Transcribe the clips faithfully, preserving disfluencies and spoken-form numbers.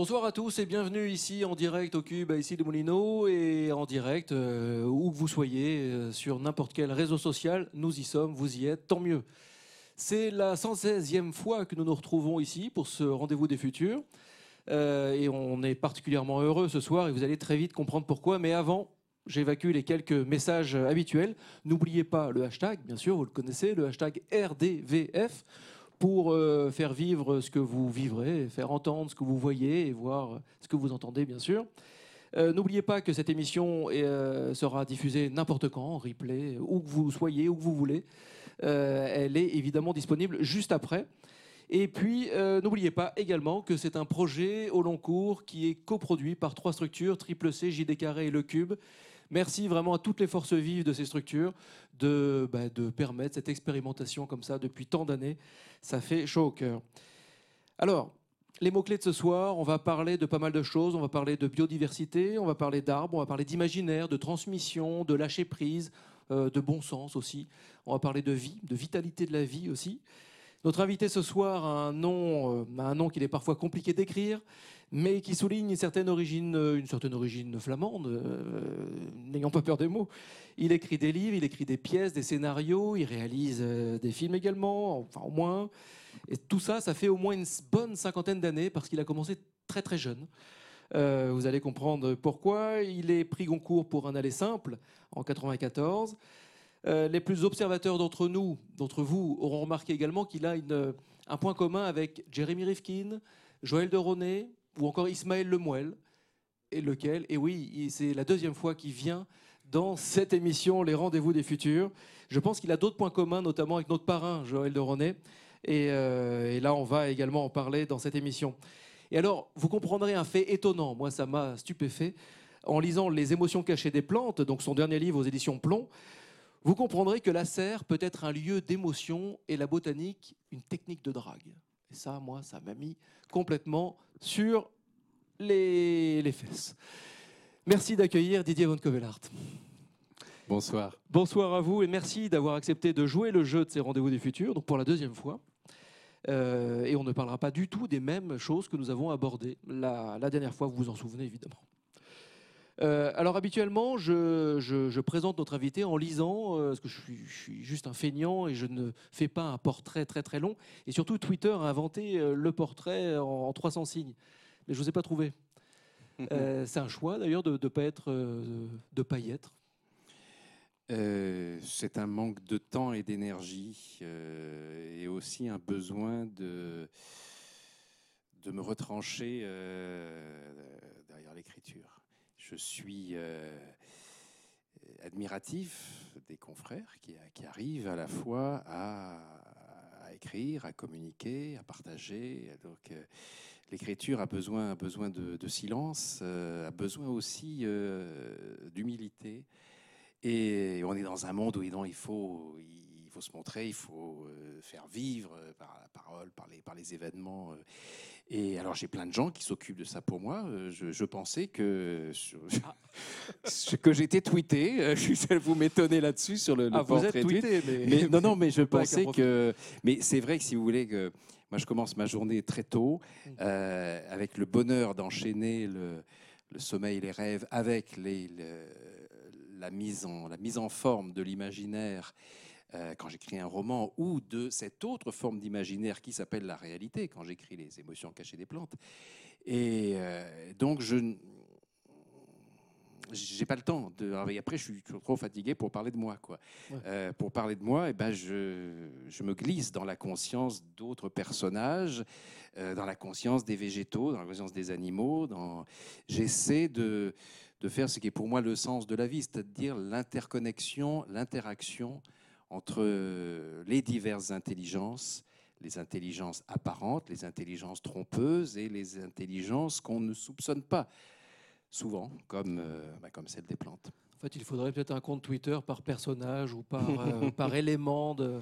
Bonsoir à tous et bienvenue ici en direct au Cube, ici de Molino, et en direct euh, où que vous soyez, euh, sur n'importe quel réseau social. Nous y sommes, vous y êtes, tant mieux. C'est la cent seizième fois que nous nous retrouvons ici pour ce rendez-vous des futurs. Euh, et on est particulièrement heureux ce soir et vous allez très vite comprendre pourquoi. Mais avant, j'évacue les quelques messages habituels. N'oubliez pas le hashtag, bien sûr, vous le connaissez, le hashtag R D V F. Pour euh, faire vivre ce que vous vivrez, faire entendre ce que vous voyez et voir ce que vous entendez, bien sûr. Euh, N'oubliez pas que cette émission est, euh, sera diffusée n'importe quand, en replay, où que vous soyez, où que vous voulez. Euh, elle est évidemment disponible juste après. Et puis, euh, n'oubliez pas également que c'est un projet au long cours qui est coproduit par trois structures, Triple C, J D et Le Cube. Merci vraiment à toutes les forces vives de ces structures de, bah, de permettre cette expérimentation comme ça depuis tant d'années. Ça fait chaud au cœur. Alors, les mots-clés de ce soir, on va parler de pas mal de choses. On va parler de biodiversité, on va parler d'arbres, on va parler d'imaginaire, de transmission, de lâcher-prise, euh, de bon sens aussi. On va parler de vie, de vitalité de la vie aussi. Notre invité ce soir a un nom, euh, un nom qu'il est parfois compliqué d'écrire, mais qui souligne une certaine origine, euh, une certaine origine flamande, euh, n'ayant pas peur des mots. Il écrit des livres, il écrit des pièces, des scénarios, il réalise euh, des films également, enfin au moins. Et tout ça, ça fait au moins une bonne cinquantaine d'années, parce qu'il a commencé très très jeune. Euh, vous allez comprendre pourquoi. Il est prix Goncourt pour Un aller simple en mille neuf cent quatre-vingt-quatorze. Euh, les plus observateurs d'entre nous, d'entre vous, auront remarqué également qu'il a une, un point commun avec Jérémy Rifkin, Joël Deronais ou encore Ismaël Lemuel, et lequel, et oui, c'est la deuxième fois qu'il vient dans cette émission, Les Rendez-vous des Futurs. Je pense qu'il a d'autres points communs, notamment avec notre parrain, Joël Deronais, et, euh, et là, on va également en parler dans cette émission. Et alors, vous comprendrez un fait étonnant, moi, ça m'a stupéfait, en lisant Les émotions cachées des plantes, donc son dernier livre aux éditions Plon. Vous comprendrez que la serre peut être un lieu d'émotion et la botanique, une technique de drague. Et ça, moi, ça m'a mis complètement sur les, les fesses. Merci d'accueillir Didier van Cauwelaert. Bonsoir. Bonsoir à vous et merci d'avoir accepté de jouer le jeu de ces rendez-vous du futur, donc pour la deuxième fois. Euh, et on ne parlera pas du tout des mêmes choses que nous avons abordées la, la dernière fois, vous vous en souvenez évidemment. Euh, alors habituellement, je, je, je présente notre invité en lisant, euh, parce que je suis, je suis juste un feignant et je ne fais pas un portrait très très long. Et surtout, Twitter a inventé euh, le portrait en, en trois cents signes. Mais je ne vous ai pas trouvé. Euh, c'est un choix d'ailleurs de ne pas être, euh, de pas y être. Euh, c'est un manque de temps et d'énergie euh, et aussi un besoin de, de me retrancher euh, derrière l'écriture. Je suis euh, admiratif des confrères qui, qui arrivent à la fois à, à écrire, à communiquer, à partager. Donc, euh, l'écriture a besoin, a besoin de, de silence, euh, a besoin aussi euh, d'humilité. Et on est dans un monde où il faut, il faut se montrer, il faut faire vivre par la parole, par les, par les événements. Et alors, j'ai plein de gens qui s'occupent de ça pour moi. Je, je pensais que, je, je, que j'étais tweeté. Vous m'étonnez là-dessus sur le, le ah, portrait. Vous êtes tweeté, tweet. mais, mais non, non, mais je pensais que. Mais c'est vrai que si vous voulez que moi, je commence ma journée très tôt euh, avec le bonheur d'enchaîner le, le sommeil, et les rêves, avec les, le, la mise en la mise en forme de l'imaginaire. Quand j'écris un roman ou de cette autre forme d'imaginaire qui s'appelle la réalité, quand j'écris Les émotions cachées des plantes. Et euh, donc, je n'ai pas le temps. De... Après, je suis trop fatigué pour parler de moi. Quoi. Ouais. Euh, pour parler de moi, eh ben, je, je me glisse dans la conscience d'autres personnages, euh, dans la conscience des végétaux, dans la conscience des animaux. Dans... J'essaie de, de faire ce qui est pour moi le sens de la vie, c'est-à-dire l'interconnexion, l'interaction entre les diverses intelligences, les intelligences apparentes, les intelligences trompeuses et les intelligences qu'on ne soupçonne pas, souvent, comme, euh, bah, comme celle des plantes. En fait, il faudrait peut-être un compte Twitter par personnage ou par, euh, par élément, de,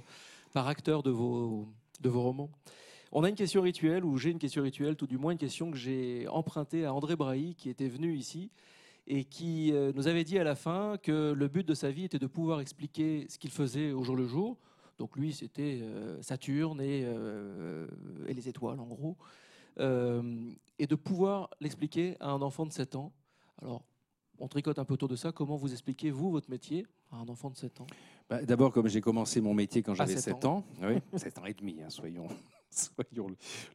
par acteur de vos, de vos romans. On a une question rituelle, ou j'ai une question rituelle, tout du moins une question que j'ai empruntée à André Brahi, qui était venu ici, et qui nous avait dit à la fin que le but de sa vie était de pouvoir expliquer ce qu'il faisait au jour le jour. Donc lui, c'était Saturne et, euh, et les étoiles, en gros. euh, et de pouvoir l'expliquer à un enfant de sept ans. Alors, on tricote un peu autour de ça. Comment vous expliquez, vous, votre métier à un enfant de sept ans? Bah, d'abord, comme j'ai commencé mon métier quand j'avais sept ans, oui, sept ans et demi, hein, soyons, soyons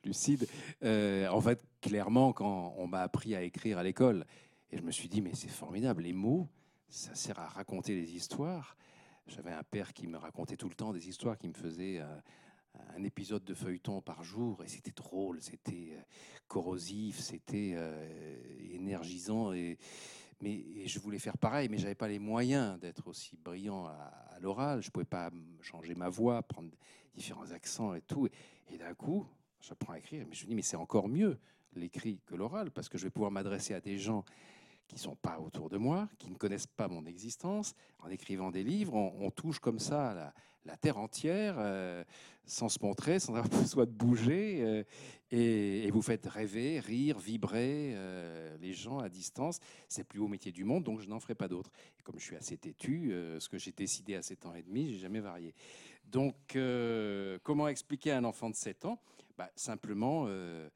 lucides. Euh, en fait, clairement, quand on m'a appris à écrire à l'école, et je me suis dit, mais c'est formidable, les mots, ça sert à raconter des histoires. J'avais un père qui me racontait tout le temps des histoires, qui me faisait euh, un épisode de feuilleton par jour, et c'était drôle, c'était euh, corrosif, c'était euh, énergisant, et... Mais, et je voulais faire pareil, mais je n'avais pas les moyens d'être aussi brillant à, à l'oral. Je ne pouvais pas changer ma voix, prendre différents accents et tout. Et, et d'un coup, j'apprends à écrire. Mais je me dis, mais c'est encore mieux l'écrit que l'oral, parce que je vais pouvoir m'adresser à des gens qui ne sont pas autour de moi, qui ne connaissent pas mon existence. En écrivant des livres, on, on touche comme ça la, la terre entière, euh, sans se montrer, sans avoir besoin de bouger. Euh, et, et vous faites rêver, rire, vibrer euh, les gens à distance. C'est le plus beau métier du monde, donc je n'en ferai pas d'autre. Et comme je suis assez têtu, euh, ce que j'ai décidé à sept ans et demi, je n'ai jamais varié. Donc, euh, comment expliquer à un enfant de sept ans? Bah, simplement... Euh,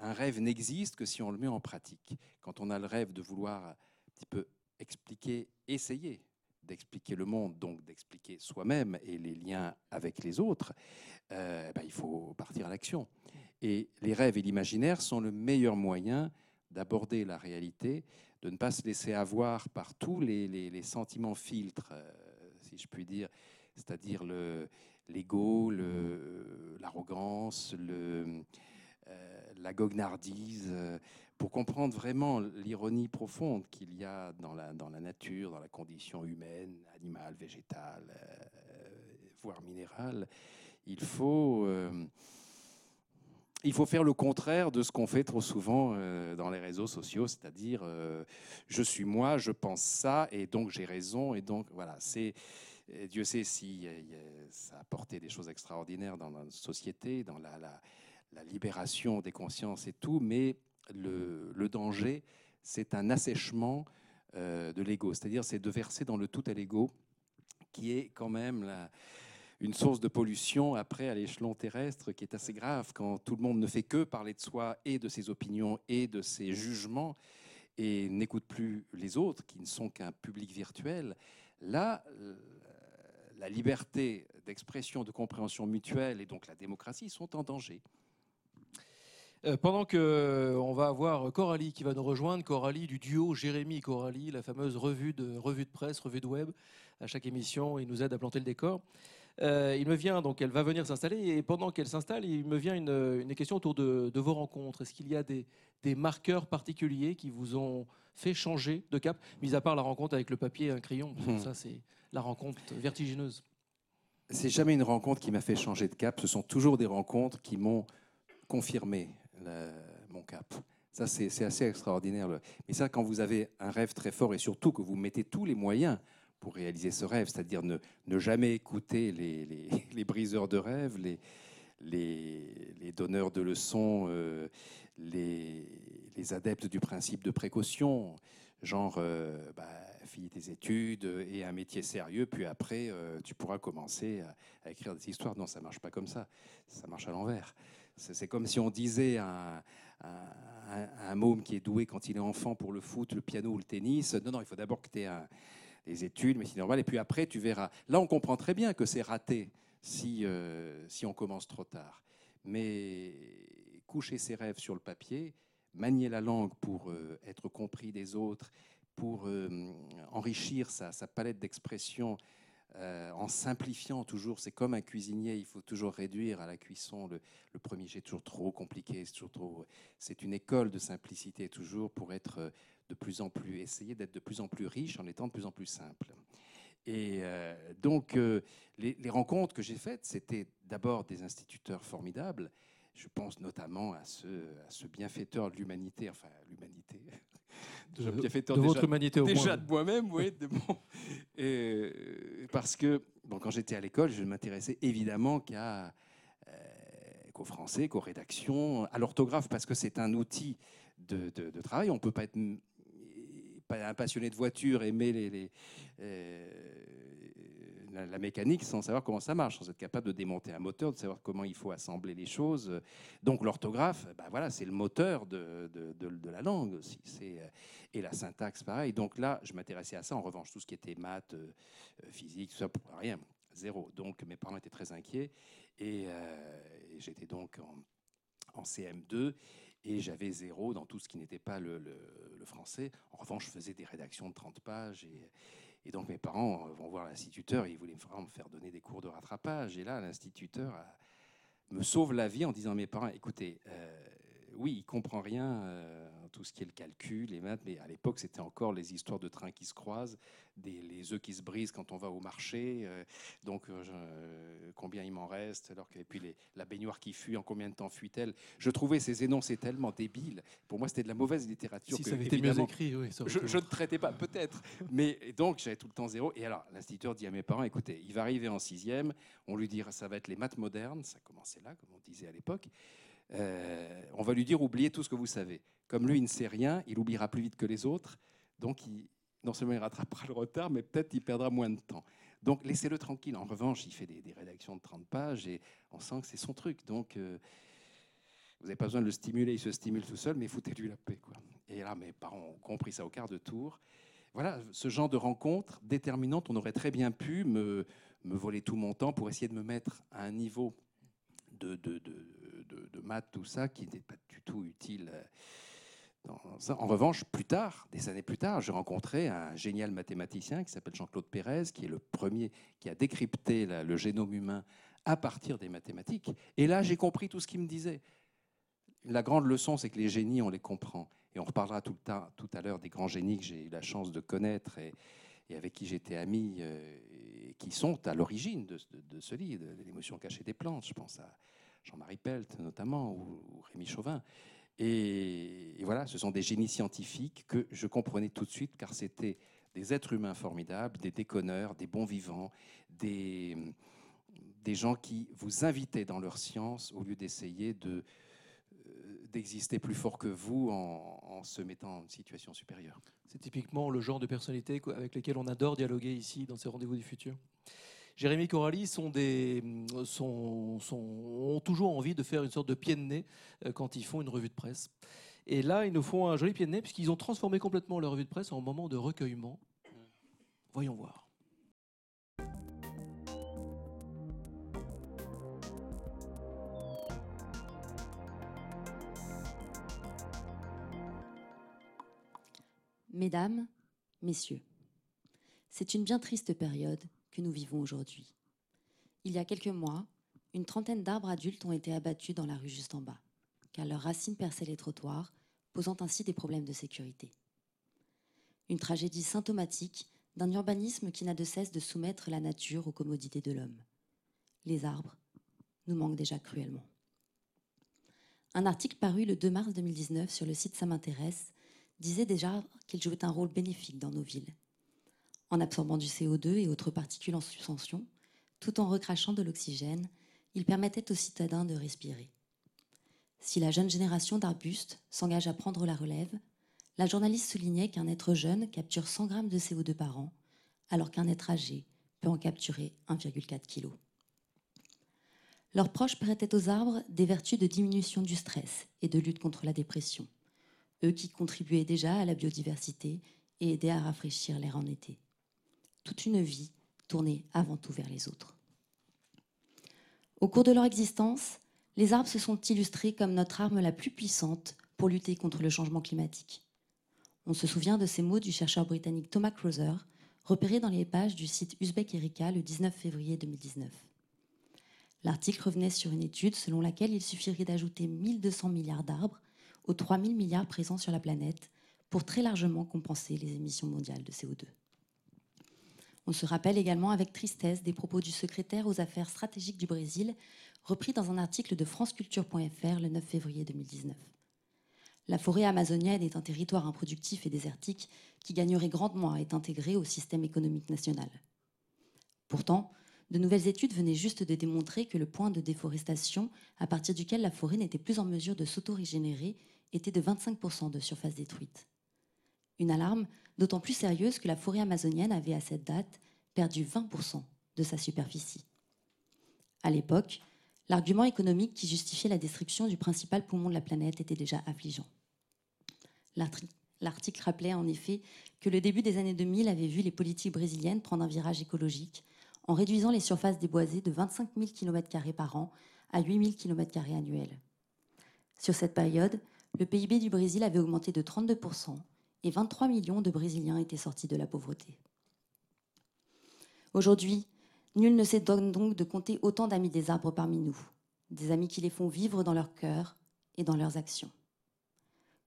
Un rêve n'existe que si on le met en pratique. Quand on a le rêve de vouloir un petit peu expliquer, essayer d'expliquer le monde, donc d'expliquer soi-même et les liens avec les autres, euh, ben il faut partir à l'action. Et les rêves et l'imaginaire sont le meilleur moyen d'aborder la réalité, de ne pas se laisser avoir par tous les, les, les sentiments filtres, euh, si je puis dire, c'est-à-dire le, l'ego, le, l'arrogance, le... Euh, la goguenardise, euh, pour comprendre vraiment l'ironie profonde qu'il y a dans la, dans la nature, dans la condition humaine, animale, végétale, euh, voire minérale. Il faut, euh, il faut faire le contraire de ce qu'on fait trop souvent euh, dans les réseaux sociaux, c'est-à-dire euh, je suis moi, je pense ça, et donc j'ai raison, et donc voilà, c'est... Et Dieu sait si euh, ça a apporté des choses extraordinaires dans notre société, dans la... la la libération des consciences et tout, mais le, le danger, c'est un assèchement euh, de l'ego. C'est-à-dire, c'est de verser dans le tout à l'ego, qui est quand même la, une source de pollution après à l'échelon terrestre, qui est assez grave, quand tout le monde ne fait que parler de soi et de ses opinions et de ses jugements, et n'écoute plus les autres, qui ne sont qu'un public virtuel. Là... la liberté d'expression, de compréhension mutuelle et donc la démocratie sont en danger. Euh, pendant qu'on euh, va avoir Coralie qui va nous rejoindre, Coralie du duo Jérémy Coralie, la fameuse revue de, revue de presse, revue de web. À chaque émission, il nous aide à planter le décor. Euh, il me vient, donc elle va venir s'installer, et pendant qu'elle s'installe, il me vient une, une question autour de, de vos rencontres. Est-ce qu'il y a des, des marqueurs particuliers qui vous ont fait changer de cap, mis à part la rencontre avec le papier et un crayon? Mmh. Ça, c'est la rencontre vertigineuse. C'est jamais une rencontre qui m'a fait changer de cap. Ce sont toujours des rencontres qui m'ont confirmé le, mon cap. Ça, c'est, c'est assez extraordinaire. Mais ça, quand vous avez un rêve très fort et surtout que vous mettez tous les moyens pour réaliser ce rêve, c'est-à-dire ne, ne jamais écouter les, les, les briseurs de rêves, les, les, les donneurs de leçons, euh, les, les adeptes du principe de précaution, genre euh, bah, finis tes études et un métier sérieux, puis après euh, tu pourras commencer à, à écrire des histoires. Non, ça ne marche pas comme ça, ça marche à l'envers. C'est, c'est comme si on disait à un, un, un môme qui est doué quand il est enfant pour le foot, le piano ou le tennis, non, non, il faut d'abord que tu aies un... les études, mais c'est normal, et puis après, tu verras. Là, on comprend très bien que c'est raté si, euh, si on commence trop tard. Mais coucher ses rêves sur le papier, manier la langue pour euh, être compris des autres, pour euh, enrichir sa, sa palette d'expression euh, en simplifiant toujours. C'est comme un cuisinier, il faut toujours réduire à la cuisson. Le, le premier jet est toujours trop compliqué, c'est toujours trop... C'est une école de simplicité toujours pour être... Euh, de plus en plus, essayer d'être de plus en plus riche en étant de plus en plus simple. Et euh, donc, euh, les, les rencontres que j'ai faites, c'était d'abord des instituteurs formidables. Je pense notamment à ce, à ce bienfaiteur de l'humanité, enfin, l'humanité, de, bienfaiteur de déjà, votre humanité au déjà moins. Déjà de moi-même, oui. De bon. Et, parce que, bon, quand j'étais à l'école, je ne m'intéressais évidemment qu'à, euh, qu'aux Français, qu'aux rédactions, à l'orthographe, parce que c'est un outil de, de, de travail. On ne peut pas être... un passionné de voiture, aimer les, les, euh, la, la mécanique sans savoir comment ça marche, sans être capable de démonter un moteur, de savoir comment il faut assembler les choses. Donc l'orthographe, ben voilà, c'est le moteur de, de, de, de la langue aussi. C'est, et la syntaxe, pareil. Donc là, je m'intéressais à ça. En revanche, tout ce qui était maths, physique, tout ça, rien, zéro. Donc mes parents étaient très inquiets. Et, euh, et j'étais donc en, en C M deux. Et j'avais zéro dans tout ce qui n'était pas le, le, le français. En revanche, je faisais des rédactions de trente pages. Et, et donc, mes parents vont voir l'instituteur. Et ils voulaient me faire donner des cours de rattrapage. Et là, l'instituteur a, me sauve la vie en disant à mes parents, écoutez, euh, oui, il ne comprend rien, euh, tout ce qui est le calcul, les maths. Mais à l'époque, c'était encore les histoires de trains qui se croisent, des, les œufs qui se brisent quand on va au marché. Euh, donc, euh, combien il m'en reste alors que, et puis, les, la baignoire qui fuit, en combien de temps fuit-elle? Je trouvais ces énoncés tellement débiles. Pour moi, c'était de la mauvaise littérature. Si que, ça avait été mieux écrit, oui. Ça je, je ne traitais pas, peut-être. Mais donc, j'avais tout le temps zéro. Et alors, l'instituteur dit à mes parents, écoutez, il va arriver en sixième. On lui dira, ça va être les maths modernes. Ça commençait là, comme on disait à l'époque. Euh, on va lui dire, oubliez tout ce que vous savez. Comme lui, il ne sait rien, il oubliera plus vite que les autres. Donc, il, non seulement il rattrapera le retard, mais peut-être il perdra moins de temps. Donc, laissez-le tranquille. En revanche, il fait des, des rédactions de trente pages et on sent que c'est son truc. Donc, euh, vous n'avez pas besoin de le stimuler, il se stimule tout seul, mais foutez-lui la paix, quoi. Et là, mes parents ont compris ça au quart de tour. Voilà, ce genre de rencontre déterminante, on aurait très bien pu me, me voler tout mon temps pour essayer de me mettre à un niveau de... de, de De, de maths, tout ça, qui n'était pas du tout utile. Dans ça. En revanche, plus tard, des années plus tard, j'ai rencontré un génial mathématicien qui s'appelle Jean-Claude Pérez, qui est le premier qui a décrypté la, le génome humain à partir des mathématiques. Et là, j'ai compris tout ce qu'il me disait. La grande leçon, c'est que les génies, on les comprend. Et on reparlera tout, le ta, tout à l'heure des grands génies que j'ai eu la chance de connaître et, et avec qui j'étais ami, euh, et qui sont à l'origine de, de, de ce livre, de l'émotion cachée des plantes, je pense à Jean-Marie Pelt, notamment, ou, ou Rémi Chauvin. Et, et voilà, ce sont des génies scientifiques que je comprenais tout de suite, car c'était des êtres humains formidables, des déconneurs, des bons vivants, des, des gens qui vous invitaient dans leur science au lieu d'essayer de, euh, d'exister plus fort que vous en, en se mettant en situation supérieure. C'est typiquement le genre de personnalité avec lesquelles on adore dialoguer ici, dans ces rendez-vous du futur. Jérémy et Coralie sont des, sont, sont, ont toujours envie de faire une sorte de pied de nez quand ils font une revue de presse. Et là, ils nous font un joli pied de nez puisqu'ils ont transformé complètement leur revue de presse en moment de recueillement. Voyons voir. Mesdames, messieurs, c'est une bien triste période que nous vivons aujourd'hui. Il y a quelques mois, une trentaine d'arbres adultes ont été abattus dans la rue juste en bas, car leurs racines perçaient les trottoirs, posant ainsi des problèmes de sécurité. Une tragédie symptomatique d'un urbanisme qui n'a de cesse de soumettre la nature aux commodités de l'homme. Les arbres nous manquent déjà cruellement. Un article paru le deux mars deux mille dix-neuf sur le site Ça m'intéresse disait déjà qu'ils jouaient un rôle bénéfique dans nos villes, en absorbant du C O deux et autres particules en suspension, tout en recrachant de l'oxygène, ils permettaient aux citadins de respirer. Si la jeune génération d'arbustes s'engage à prendre la relève, la journaliste soulignait qu'un être jeune capture cent grammes de C O deux par an, alors qu'un être âgé peut en capturer un virgule quatre kilos. Leurs proches prêtaient aux arbres des vertus de diminution du stress et de lutte contre la dépression, eux qui contribuaient déjà à la biodiversité et aidaient à rafraîchir l'air en été. Toute une vie tournée avant tout vers les autres. Au cours de leur existence, les arbres se sont illustrés comme notre arme la plus puissante pour lutter contre le changement climatique. On se souvient de ces mots du chercheur britannique Thomas Crowther, repérés dans les pages du site Uzbek Erika le dix-neuf février deux mille dix-neuf. L'article revenait sur une étude selon laquelle il suffirait d'ajouter mille deux cents milliards d'arbres aux trois mille milliards présents sur la planète pour très largement compenser les émissions mondiales de C O deux. On se rappelle également avec tristesse des propos du secrétaire aux affaires stratégiques du Brésil, repris dans un article de franceculture point fr le neuf février deux mille dix-neuf. La forêt amazonienne est un territoire improductif et désertique qui gagnerait grandement à être intégré au système économique national. Pourtant, de nouvelles études venaient juste de démontrer que le point de déforestation à partir duquel la forêt n'était plus en mesure de s'auto-régénérer était de vingt-cinq pour cent de surface détruite. Une alarme d'autant plus sérieuse que la forêt amazonienne avait à cette date perdu vingt pour cent de sa superficie. À l'époque, l'argument économique qui justifiait la destruction du principal poumon de la planète était déjà affligeant. L'article rappelait en effet que le début des années deux mille avait vu les politiques brésiliennes prendre un virage écologique en réduisant les surfaces déboisées de vingt-cinq mille kilomètres carrés par an à huit mille kilomètres carrés annuels. Sur cette période, le P I B du Brésil avait augmenté de trente-deux pour cent et vingt-trois millions de Brésiliens étaient sortis de la pauvreté. Aujourd'hui, nul ne s'étonne donc de compter autant d'amis des arbres parmi nous, des amis qui les font vivre dans leur cœur et dans leurs actions.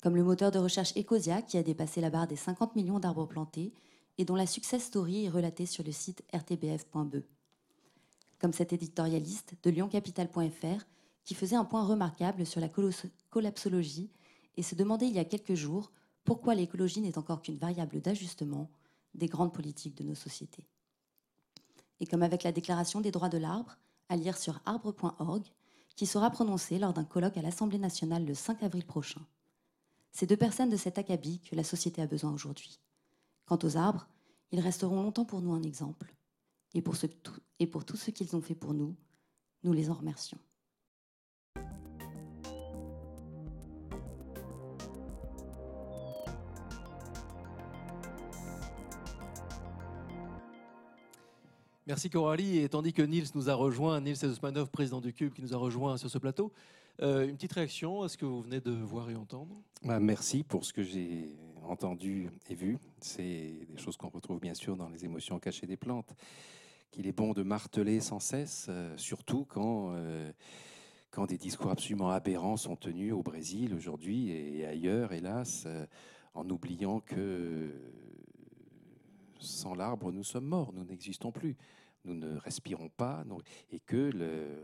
Comme le moteur de recherche Ecosia qui a dépassé la barre des cinquante millions d'arbres plantés et dont la success story est relatée sur le site r t b f point b e. Comme cet éditorialiste de lion capital point f r qui faisait un point remarquable sur la collapsologie et se demandait il y a quelques jours pourquoi l'écologie n'est encore qu'une variable d'ajustement des grandes politiques de nos sociétés. Et comme avec la Déclaration des droits de l'arbre, à lire sur arbre point org, qui sera prononcée lors d'un colloque à l'Assemblée nationale le cinq avril prochain. C'est de personnes de cet acabit que la société a besoin aujourd'hui. Quant aux arbres, ils resteront longtemps pour nous un exemple. Et pour, ce, et pour tout ce qu'ils ont fait pour nous, nous les en remercions. Merci Coralie. Et tandis que Nils nous a rejoint, Nils Esosmanov, président du Cube, qui nous a rejoint sur ce plateau, euh, une petite réaction à ce que vous venez de voir et entendre. Bah, merci pour ce que j'ai entendu et vu. C'est des choses qu'on retrouve bien sûr dans les émotions cachées des plantes, qu'il est bon de marteler sans cesse, euh, surtout quand, euh, quand des discours absolument aberrants sont tenus au Brésil aujourd'hui et ailleurs, hélas, euh, en oubliant que... Euh, sans l'arbre, nous sommes morts, nous n'existons plus, nous ne respirons pas, nous... et que le,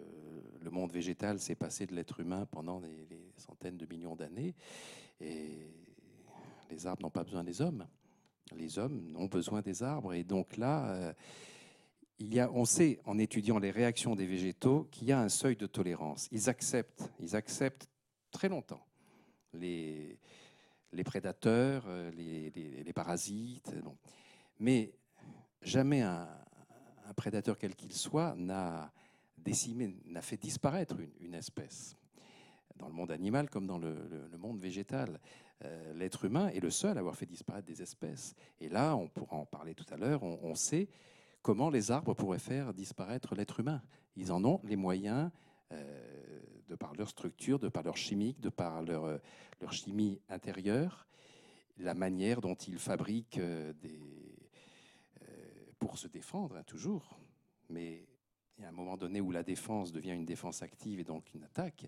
le monde végétal s'est passé de l'être humain pendant des, des centaines de millions d'années, et les arbres n'ont pas besoin des hommes, les hommes n'ont besoin des arbres, et donc là, euh, il y a, on sait, en étudiant les réactions des végétaux, qu'il y a un seuil de tolérance, ils acceptent, ils acceptent très longtemps les, les prédateurs, les, les, les parasites, bon. Mais jamais un, un prédateur quel qu'il soit n'a décimé, n'a fait disparaître une, une espèce. Dans le monde animal comme dans le, le, le monde végétal, euh, l'être humain est le seul à avoir fait disparaître des espèces. Et là, on pourra en parler tout à l'heure, on, on sait comment les arbres pourraient faire disparaître l'être humain. Ils en ont les moyens, euh, de par leur structure, de par leur chimique, de par leur, leur chimie intérieure, la manière dont ils fabriquent euh, des... pour se défendre, hein, toujours, mais il y a un moment donné où la défense devient une défense active et donc une attaque,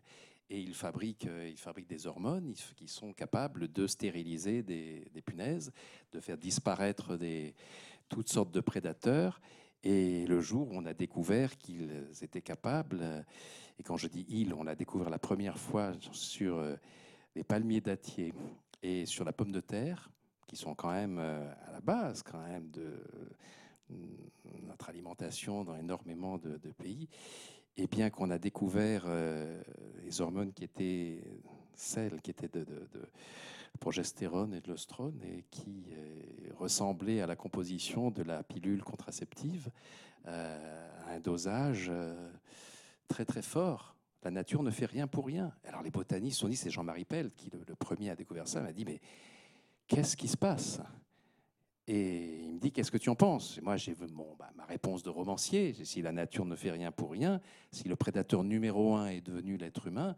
et ils fabriquent, ils fabriquent des hormones qui sont capables de stériliser des, des punaises, de faire disparaître des, toutes sortes de prédateurs, et le jour où on a découvert qu'ils étaient capables, et quand je dis « ils », on l'a découvert la première fois sur les palmiers dattiers et sur la pomme de terre, qui sont quand même à la base quand même de notre alimentation dans énormément de, de pays, et bien qu'on a découvert euh, les hormones qui étaient celles qui étaient de, de, de progestérone et de l'oestrone et qui euh, ressemblaient à la composition de la pilule contraceptive, euh, à un dosage euh, très très fort. La nature ne fait rien pour rien. Alors les botanistes se sont dit, c'est Jean-Marie Pelt qui le, le premier a découvert ça, m'a dit mais qu'est-ce qui se passe? Et il me dit, qu'est-ce que tu en penses? Et moi, j'ai bon, bah, ma réponse de romancier. Si la nature ne fait rien pour rien, si le prédateur numéro un est devenu l'être humain,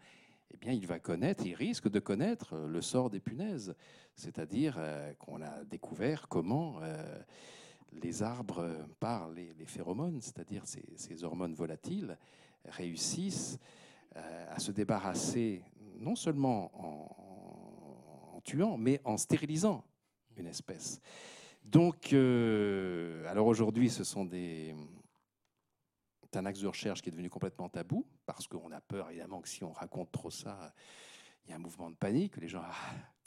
eh bien, il va connaître, il risque de connaître le sort des punaises. C'est-à-dire euh, qu'on a découvert comment euh, les arbres, par les, les phéromones, c'est-à-dire ces, ces hormones volatiles, réussissent euh, à se débarrasser, non seulement en, en tuant, mais en stérilisant une espèce. Donc, euh, alors aujourd'hui, ce sont des... c'est un axe de recherche qui est devenu complètement tabou, parce qu'on a peur, évidemment, que si on raconte trop ça, il y a un mouvement de panique, les gens, ah,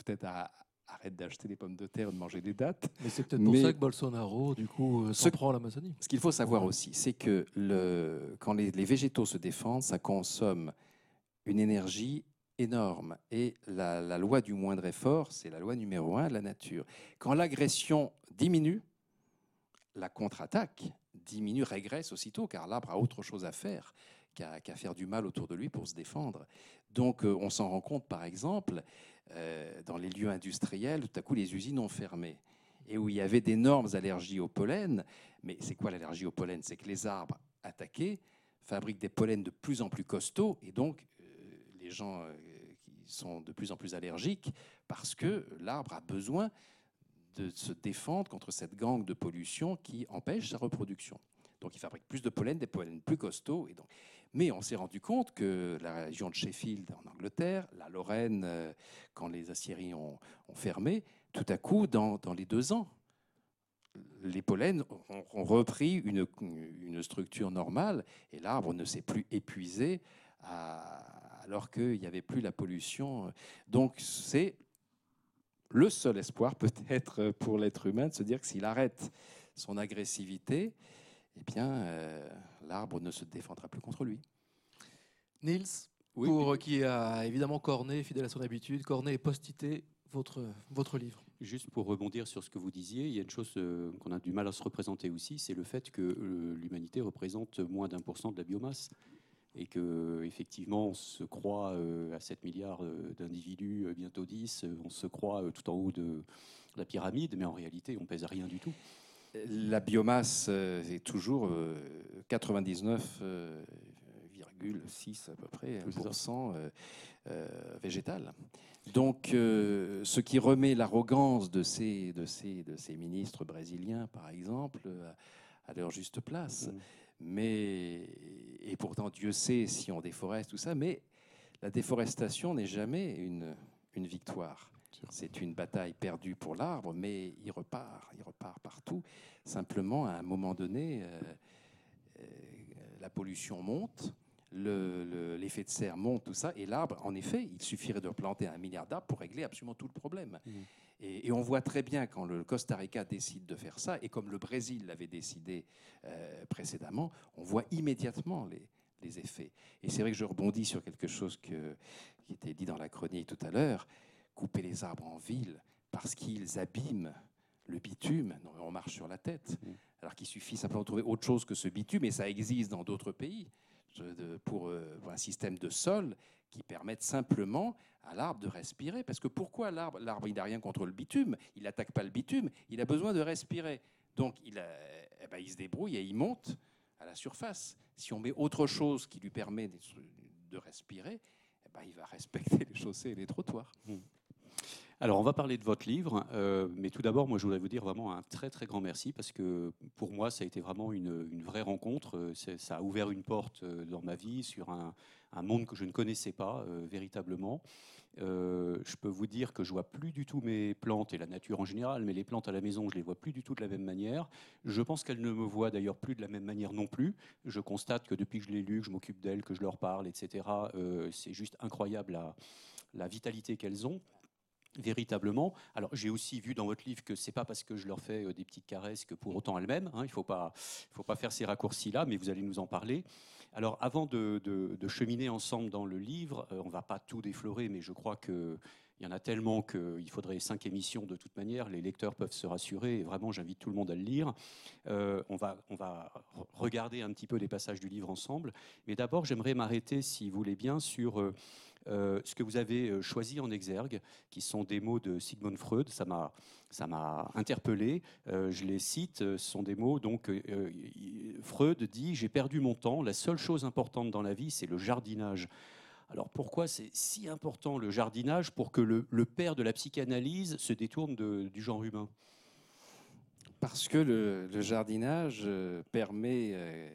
peut-être, ah, arrêtent d'acheter des pommes de terre, de manger des dattes. Mais c'est peut-être Mais pour ça que Bolsonaro, du coup, s'en prend à l'Amazonie. Ce qu'il faut savoir aussi, c'est que le, quand les, les végétaux se défendent, ça consomme une énergie énorme. Et la, la loi du moindre effort, c'est la loi numéro un de la nature. Quand l'agression diminue, la contre-attaque diminue, régresse aussitôt, car l'arbre a autre chose à faire qu'à qu'à faire du mal autour de lui pour se défendre. Donc on s'en rend compte, par exemple, euh, dans les lieux industriels, tout à coup les usines ont fermé, et où il y avait d'énormes allergies au pollen. Mais c'est quoi l'allergie au pollen? C'est que les arbres attaqués fabriquent des pollens de plus en plus costauds, et donc euh, les gens euh, qui sont de plus en plus allergiques, parce que l'arbre a besoin de se défendre contre cette gangue de pollution qui empêche sa reproduction. Donc il fabrique plus de pollen, des pollens plus costauds. Et donc... Mais on s'est rendu compte que la région de Sheffield en Angleterre, la Lorraine, euh, quand les aciéries ont, ont fermé, tout à coup, dans, dans les deux ans, les pollens ont, ont repris une, une structure normale, et l'arbre ne s'est plus épuisé à, alors qu'il n'y avait plus la pollution. Donc c'est le seul espoir peut-être pour l'être humain, de se dire que s'il arrête son agressivité, eh bien, euh, l'arbre ne se défendra plus contre lui. Nils, oui, pour, oui. qui a évidemment corné, fidèle à son habitude, corné et postité votre, votre livre. Juste pour rebondir sur ce que vous disiez, il y a une chose euh, qu'on a du mal à se représenter aussi, c'est le fait que euh, l'humanité représente moins d'un pour cent de la biomasse. Et qu'effectivement, on se croit euh, à sept milliards euh, d'individus, euh, bientôt dix, euh, on se croit euh, tout en haut de la pyramide, mais en réalité, on pèse rien du tout. La biomasse euh, est toujours euh, quatre-vingt-dix-neuf virgule six à peu près pour cent euh, euh, végétale. Donc, euh, ce qui remet l'arrogance de ces, de, ces, de ces ministres brésiliens, par exemple, à, à leur juste place. Mmh. Mais, et pourtant, Dieu sait si on déforeste, tout ça, mais la déforestation n'est jamais une, une victoire. C'est une bataille perdue pour l'arbre, mais il repart, il repart partout. Simplement, à un moment donné, euh, euh, la pollution monte, le, le, l'effet de serre monte, tout ça, et l'arbre, en effet, il suffirait de planter un milliard d'arbres pour régler absolument tout le problème. Mmh. Et on voit très bien quand le Costa Rica décide de faire ça, et comme le Brésil l'avait décidé euh, précédemment, on voit immédiatement les, les effets. Et c'est vrai que je rebondis sur quelque chose que, qui était dit dans la chronique tout à l'heure. Couper les arbres en ville parce qu'ils abîment le bitume. Non, on marche sur la tête. Alors qu'il suffit simplement de trouver autre chose que ce bitume, et ça existe dans d'autres pays, pour, pour un système de sol qui permettent simplement à l'arbre de respirer. Parce que pourquoi l'arbre, l'arbre il n'a rien contre le bitume, il n'attaque pas le bitume, il a besoin de respirer. Donc il, a, eh ben, il se débrouille et il monte à la surface. Si on met autre chose qui lui permet de, de respirer, eh ben, il va respecter les chaussées et les trottoirs. Mmh. Alors, on va parler de votre livre, euh, mais tout d'abord, moi, je voulais vous dire vraiment un très, très grand merci, parce que pour moi, ça a été vraiment une, une vraie rencontre. C'est, ça a ouvert une porte dans ma vie sur un, un monde que je ne connaissais pas euh, véritablement. Euh, je peux vous dire que je ne vois plus du tout mes plantes, et la nature en général, mais les plantes à la maison, je ne les vois plus du tout de la même manière. Je pense qu'elles ne me voient d'ailleurs plus de la même manière non plus. Je constate que depuis que je les lu, que je m'occupe d'elles, que je leur parle, et cetera, euh, c'est juste incroyable la, la vitalité qu'elles ont. Véritablement. Alors, j'ai aussi vu dans votre livre que c'est pas parce que je leur fais des petites caresses que pour autant elles-mêmes. Hein, il faut pas, faut pas faire ces raccourcis-là, mais vous allez nous en parler. Alors, avant de, de, de cheminer ensemble dans le livre, on va pas tout déflorer, mais je crois que il y en a tellement qu'il faudrait cinq émissions de toute manière. Les lecteurs peuvent se rassurer. Et vraiment, j'invite tout le monde à le lire. Euh, on va, on va regarder un petit peu les passages du livre ensemble. Mais d'abord, j'aimerais m'arrêter, si vous voulez bien, sur euh, euh, ce que vous avez choisi en exergue, qui sont des mots de Sigmund Freud. Ça m'a, ça m'a interpellé. Euh, je les cite. Ce sont des mots. Donc, euh, Freud dit « J'ai perdu mon temps. La seule chose importante dans la vie, c'est le jardinage ». Alors pourquoi c'est si important le jardinage pour que le, le père de la psychanalyse se détourne de, du genre humain? Parce que le, le jardinage permet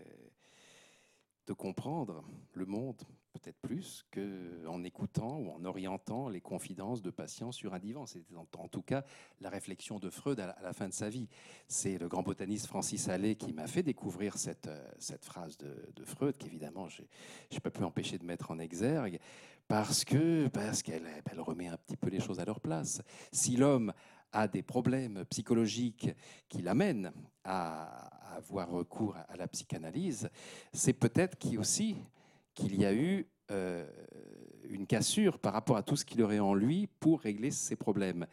de comprendre le monde, peut-être plus qu'en écoutant ou en orientant les confidences de patients sur un divan. C'était en, en tout cas la réflexion de Freud à la, à la fin de sa vie. C'est le grand botaniste Francis Hallé qui m'a fait découvrir cette, cette phrase de, de Freud, qu'évidemment, je n'ai pas pu empêcher de mettre en exergue, parce, que, parce qu'elle elle remet un petit peu les choses à leur place. Si l'homme a des problèmes psychologiques qui l'amènent à, à avoir recours à la psychanalyse, c'est peut-être qu'il, aussi, qu'il y a eu euh, une cassure par rapport à tout ce qu'il aurait en lui pour régler ses problèmes.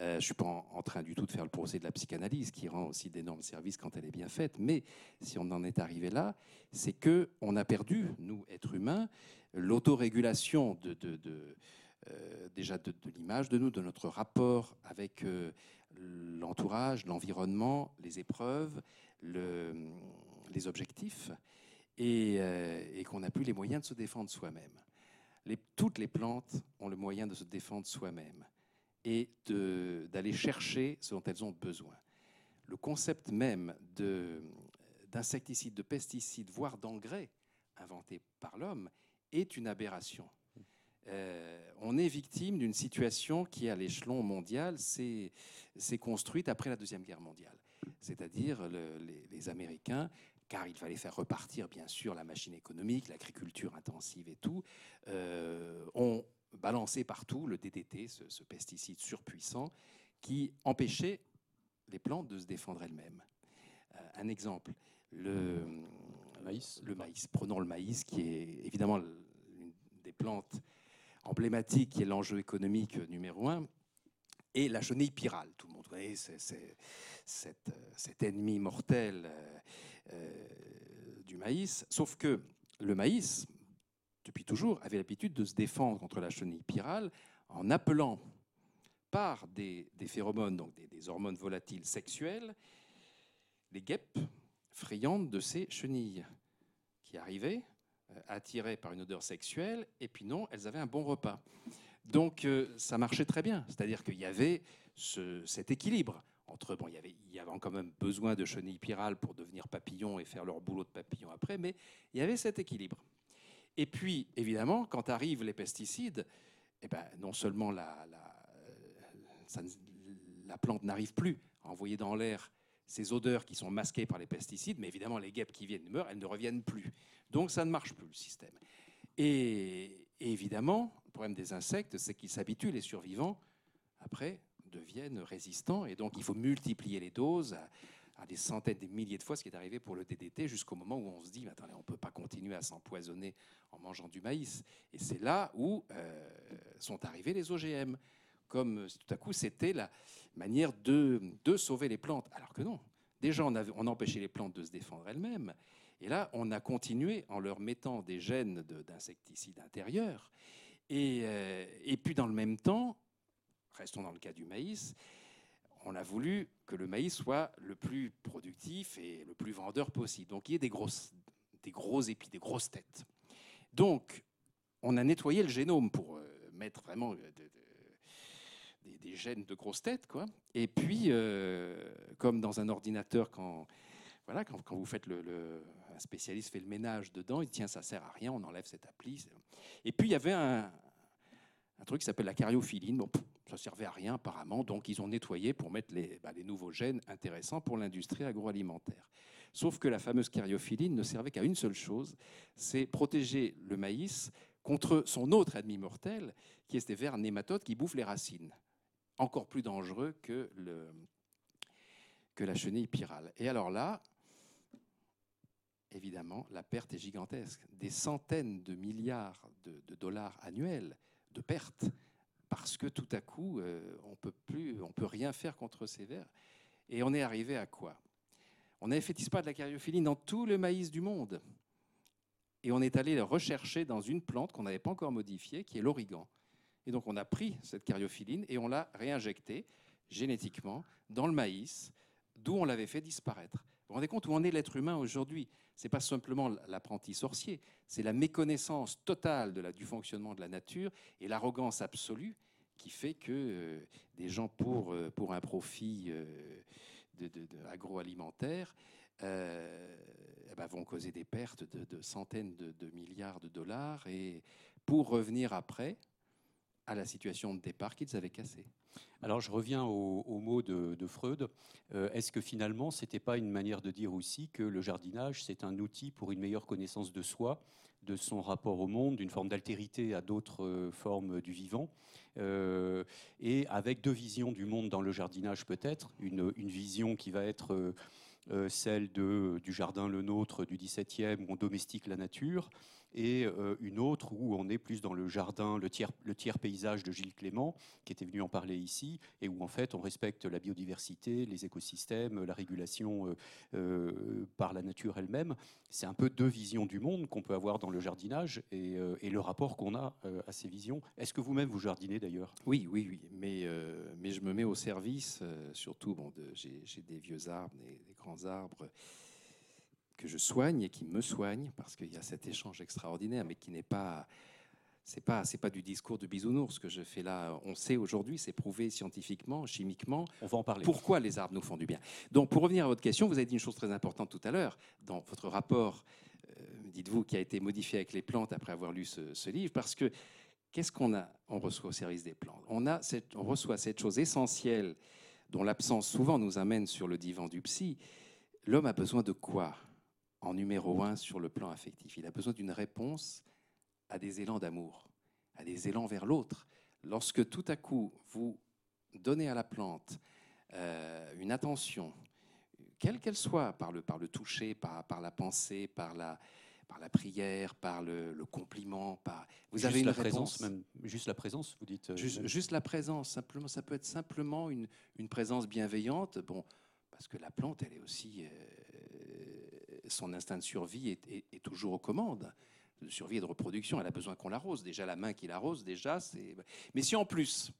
Euh, je ne suis pas en, en train du tout de faire le procès de la psychanalyse, qui rend aussi d'énormes services quand elle est bien faite. Mais si on en est arrivé là, c'est qu'on a perdu, nous, êtres humains, l'autorégulation de, de, de, euh, déjà de, de l'image de nous, de notre rapport avec euh, l'entourage, l'environnement, les épreuves, le, les objectifs, et, euh, et qu'on n'a plus les moyens de se défendre soi-même. Les, toutes les plantes ont le moyen de se défendre soi-même et d'aller chercher ce dont elles ont besoin. Le concept même d'insecticides, de, de pesticides, voire d'engrais inventés par l'homme est une aberration. Euh, on est victime d'une situation qui, à l'échelon mondial, s'est construite après la Deuxième Guerre mondiale. C'est-à-dire le, les, les Américains... car il fallait faire repartir, bien sûr, la machine économique, l'agriculture intensive et tout, euh, ont balancé partout le D D T, ce, ce pesticide surpuissant, qui empêchait les plantes de se défendre elles-mêmes. Euh, un exemple, le, le, maïs. le maïs. Prenons le maïs, qui est évidemment l'une des plantes emblématiques, qui est l'enjeu économique numéro un, et la chenille pyrale. Tout le monde connaît cet ennemi mortel... Euh, Euh, du maïs, sauf que le maïs, depuis toujours, avait l'habitude de se défendre contre la chenille pyrale en appelant par des, des phéromones, donc des, des hormones volatiles sexuelles, les guêpes friandes de ces chenilles qui arrivaient, euh, attirées par une odeur sexuelle, et puis non, elles avaient un bon repas. Donc euh, ça marchait très bien, c'est-à-dire qu'il y avait ce, cet équilibre. Entre, bon, il y avait, il y avait quand même besoin de chenilles pyrales pour devenir papillons et faire leur boulot de papillon après, mais il y avait cet équilibre. Et puis, évidemment, quand arrivent les pesticides, eh ben, non seulement la, la, ça, la plante n'arrive plus à envoyer dans l'air ces odeurs qui sont masquées par les pesticides, mais évidemment, les guêpes qui viennent meurent, elles ne reviennent plus. Donc, ça ne marche plus, le système. Et, et évidemment, le problème des insectes, c'est qu'ils s'habituent, les survivants, après... deviennent résistants, et donc il faut multiplier les doses à, à des centaines, des milliers de fois, ce qui est arrivé pour le D D T, jusqu'au moment où on se dit, attendez, on ne peut pas continuer à s'empoisonner en mangeant du maïs. Et c'est là où euh, sont arrivés les O G M, comme tout à coup c'était la manière de, de sauver les plantes, alors que non. Déjà, on, avait, on empêchait les plantes de se défendre elles-mêmes, et là, on a continué en leur mettant des gènes d'insecticides de, intérieurs, et, euh, et puis dans le même temps, restons dans le cas du maïs, on a voulu que le maïs soit le plus productif et le plus vendeur possible. Donc il y a des grosses, des gros épis, des grosses têtes. Donc on a nettoyé le génome pour euh, mettre vraiment euh, de, de, des, des gènes de grosses têtes, quoi. Et puis, euh, comme dans un ordinateur, quand, voilà, quand, quand vous faites le, le, un spécialiste fait le ménage dedans, il dit tiens, ça sert à rien, on enlève cette appli. Et puis il y avait un, un truc qui s'appelle la cariophiline. Bon, ça servait à rien apparemment, donc ils ont nettoyé pour mettre les, bah, les nouveaux gènes intéressants pour l'industrie agroalimentaire. Sauf que la fameuse cariophiline ne servait qu'à une seule chose, c'est protéger le maïs contre son autre ennemi mortel, qui est ces vers nématodes qui bouffent les racines. Encore plus dangereux que, le, que la chenille pyrale. Et alors là, évidemment, la perte est gigantesque. Des centaines de milliards de, de dollars annuels de pertes, parce que tout à coup, euh, on peut plus, on peut rien faire contre ces vers. Et on est arrivé à quoi? On a effectivement pas de la cariophiline dans tout le maïs du monde. Et on est allé le rechercher dans une plante qu'on n'avait pas encore modifiée, qui est l'origan. Et donc on a pris cette cariophiline et on l'a réinjectée génétiquement dans le maïs, d'où on l'avait fait disparaître. Vous vous rendez compte où en est l'être humain aujourd'hui? Ce n'est pas simplement l'apprenti sorcier, c'est la méconnaissance totale de la, du fonctionnement de la nature et l'arrogance absolue qui fait que euh, des gens pour, euh, pour un profit euh, de, de, de agroalimentaire euh, eh ben vont causer des pertes de, de centaines de, de milliards de dollars et pour revenir après à la situation de départ qu'ils avaient cassée. Alors je reviens au, au mot de, de Freud. Euh, Est-ce que finalement, ce n'était pas une manière de dire aussi que le jardinage, c'est un outil pour une meilleure connaissance de soi, de son rapport au monde, d'une forme d'altérité à d'autres euh, formes du vivant, euh, et avec deux visions du monde dans le jardinage peut-être, une, une vision qui va être... Euh, Euh, celle de, du jardin le nôtre du dix-septième où on domestique la nature et euh, une autre où on est plus dans le jardin, le tiers, le tiers paysage de Gilles Clément, qui était venu en parler ici, et où en fait on respecte la biodiversité, les écosystèmes, la régulation euh, euh, par la nature elle-même. C'est un peu deux visions du monde qu'on peut avoir dans le jardinage et, euh, et le rapport qu'on a euh, à ces visions. Est-ce que vous-même vous jardinez d'ailleurs ? Oui, oui, oui, mais, euh, mais je me mets au service, euh, surtout, bon, de, j'ai, j'ai des vieux arbres, des, des grands arbres, que je soigne et qui me soigne, parce qu'il y a cet échange extraordinaire, mais qui n'est pas, c'est pas, c'est pas du discours de bisounours que je fais là. On sait aujourd'hui, c'est prouvé scientifiquement, chimiquement, on va en parler, pourquoi les arbres nous font du bien. Donc, pour revenir à votre question, vous avez dit une chose très importante tout à l'heure, dans votre rapport, euh, dites-vous, qui a été modifié avec les plantes après avoir lu ce, ce livre, parce que qu'est-ce qu'on a ? On reçoit au service des plantes. On a cette, on reçoit cette chose essentielle dont l'absence souvent nous amène sur le divan du psy. L'homme a besoin de quoi ? En numéro un sur le plan affectif. Il a besoin d'une réponse à des élans d'amour, à des élans vers l'autre. Lorsque tout à coup, vous donnez à la plante euh, une attention, quelle qu'elle soit, par le, par le toucher, par, par la pensée, par la, par la prière, par le, le compliment, par... vous juste avez une la réponse. Présence, même, juste la présence, vous dites... Euh, juste, juste la présence, simplement, ça peut être simplement une, une présence bienveillante, bon, parce que la plante, elle est aussi... Euh, son instinct de survie est, est, est toujours aux commandes, de survie et de reproduction. Elle a besoin qu'on l'arrose. Déjà, la main qui l'arrose, déjà, c'est... Mais si, en plus,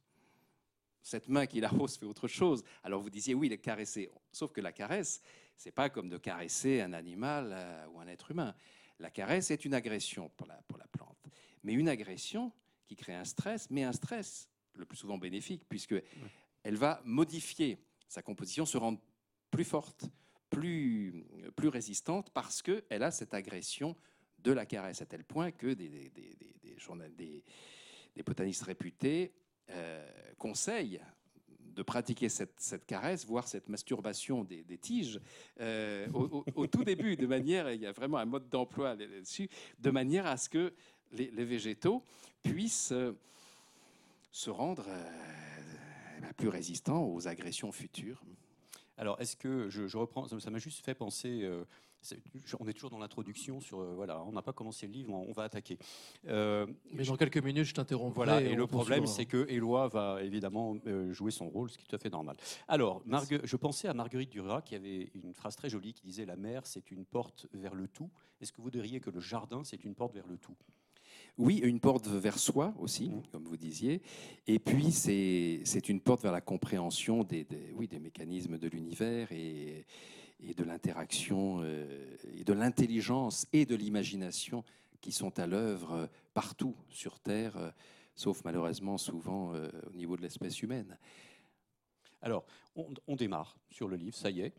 cette main qui l'arrose fait autre chose, alors vous disiez, oui, il est caressé. Sauf que la caresse, c'est pas comme de caresser un animal euh, ou un être humain. La caresse est une agression pour la, pour la plante. Mais une agression qui crée un stress, mais un stress le plus souvent bénéfique, puisque oui. Elle va modifier sa composition, se rendre plus forte, Plus, plus résistante, parce qu'elle a cette agression de la caresse, à tel point que des, des, des, des, journal, des, des botanistes réputés euh, conseillent de pratiquer cette, cette caresse, voire cette masturbation des, des tiges, euh, au, au, au tout début, de manière, il y a vraiment un mode d'emploi là-dessus, de manière à ce que les, les végétaux puissent euh, se rendre euh, plus résistants aux agressions futures. Alors, est-ce que je, je reprends, ça m'a juste fait penser, euh, c'est, on est toujours dans l'introduction, sur, euh, voilà, on n'a pas commencé le livre, on, on va attaquer. Euh, Mais dans quelques minutes, je t'interromps. Voilà, et, et le problème, c'est que Éloi va évidemment euh, jouer son rôle, ce qui est tout à fait normal. Alors, Margu- je pensais à Marguerite Duras, qui avait une phrase très jolie qui disait « La mer, c'est une porte vers le tout ». Est-ce que vous diriez que le jardin, c'est une porte vers le tout ? Oui, une porte vers soi aussi, comme vous disiez. Et puis, c'est, c'est une porte vers la compréhension des, des, oui, des mécanismes de l'univers et, et de l'interaction, euh, et de l'intelligence et de l'imagination qui sont à l'œuvre partout sur Terre, euh, sauf malheureusement souvent euh, au niveau de l'espèce humaine. Alors, on, on démarre sur le livre, ça y est.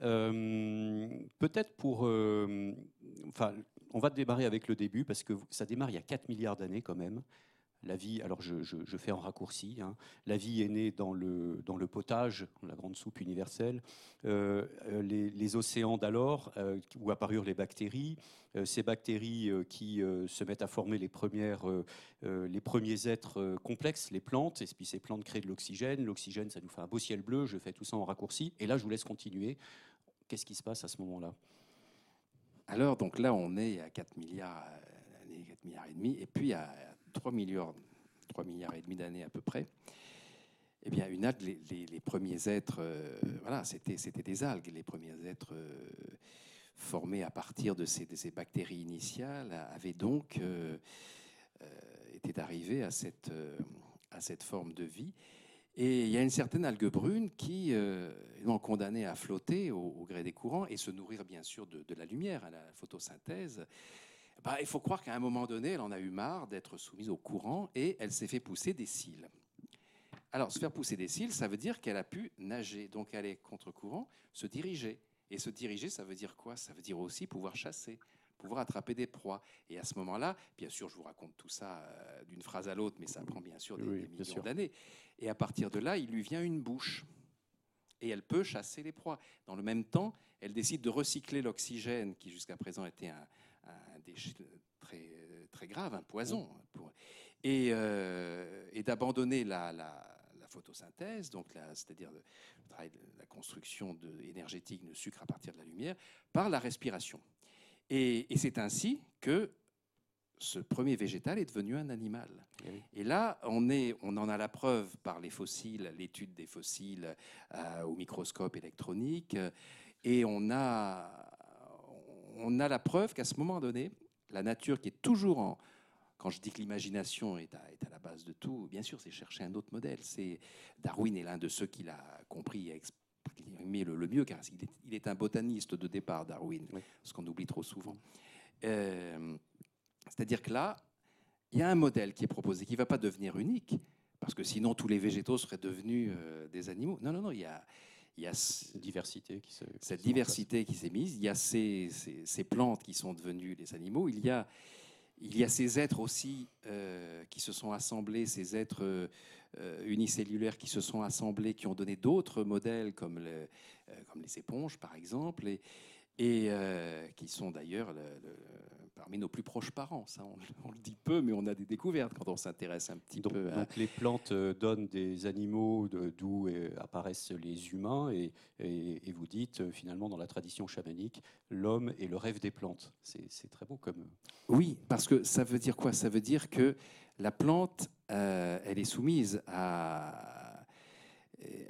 Euh, peut-être pour... Euh, enfin, on va démarrer avec le début, parce que ça démarre il y a quatre milliards d'années quand même. La vie, alors je, je, je fais en raccourci, hein. La vie est née dans le, dans le potage, la grande soupe universelle, euh, les, les océans d'alors, euh, où apparurent les bactéries, euh, ces bactéries euh, qui euh, se mettent à former les, premières, euh, les premiers êtres euh, complexes, les plantes, et puis ces plantes créent de l'oxygène, l'oxygène ça nous fait un beau ciel bleu, je fais tout ça en raccourci, et là je vous laisse continuer. Qu'est-ce qui se passe à ce moment-là ? Alors, donc là, on est à quatre milliards, quatre milliards et demi, et puis à trois milliards, trois milliards et demi d'années à peu près. Eh bien, une algue, les, les, les premiers êtres, euh, voilà, c'était, c'était des algues, les premiers êtres euh, formés à partir de ces, de ces bactéries initiales avaient donc euh, euh, étaient arrivés à cette, euh, à cette forme de vie. Et il y a une certaine algue brune qui euh, est donc condamnée à flotter au, au gré des courants et se nourrir bien sûr de, de la lumière, à la photosynthèse. Bah, il faut croire qu'à un moment donné, elle en a eu marre d'être soumise au courant et elle s'est fait pousser des cils. Alors, se faire pousser des cils, ça veut dire qu'elle a pu nager, donc aller contre-courant, se diriger. Et se diriger, ça veut dire quoi ? Ça veut dire aussi pouvoir chasser, pouvoir attraper des proies. Et à ce moment-là, bien sûr, je vous raconte tout ça euh, d'une phrase à l'autre, mais ça prend bien sûr des, oui, des millions sûr. d'années. Et à partir de là, il lui vient une bouche. Et elle peut chasser les proies. Dans le même temps, elle décide de recycler l'oxygène, qui jusqu'à présent était un, un déchet très, très grave, un poison, et, euh, et d'abandonner la, la, la photosynthèse, donc la, c'est-à-dire le, le travail de la construction de, énergétique de sucre à partir de la lumière, par la respiration. Et, et c'est ainsi que ce premier végétal est devenu un animal. Oui. Et là, on, est, on en a la preuve par les fossiles, l'étude des fossiles euh, au microscope électronique. Et on a, on a la preuve qu'à ce moment donné, la nature qui est toujours en... Quand je dis que l'imagination est à, est à la base de tout, bien sûr, c'est chercher un autre modèle. C'est, Darwin est l'un de ceux qui l'a compris et exprimé le, le mieux, car il est, il est un botaniste de départ, Darwin, oui. Ce qu'on oublie trop souvent. Euh, C'est-à-dire que là, il y a un modèle qui est proposé, qui ne va pas devenir unique, parce que sinon tous les végétaux seraient devenus euh, des animaux. Non, non, non, il y a, il y a cette diversité qui s'est cette diversité qui s'est mise. Il y a ces, ces, ces plantes qui sont devenues des animaux. Il y a, il y a ces êtres aussi euh, qui se sont assemblés, ces êtres euh, unicellulaires qui se sont assemblés, qui ont donné d'autres modèles comme, le, euh, comme les éponges, par exemple, et, et euh, qui sont d'ailleurs le, le parmi nos plus proches parents. Ça, on, on le dit peu, mais on a des découvertes quand on s'intéresse un petit donc, peu. Donc à... les plantes donnent des animaux d'où apparaissent les humains, et, et, et vous dites, finalement, dans la tradition chamanique, l'homme est le rêve des plantes. C'est très beau comme... Oui, parce que ça veut dire quoi? Ça veut dire que la plante, euh, elle est soumise à,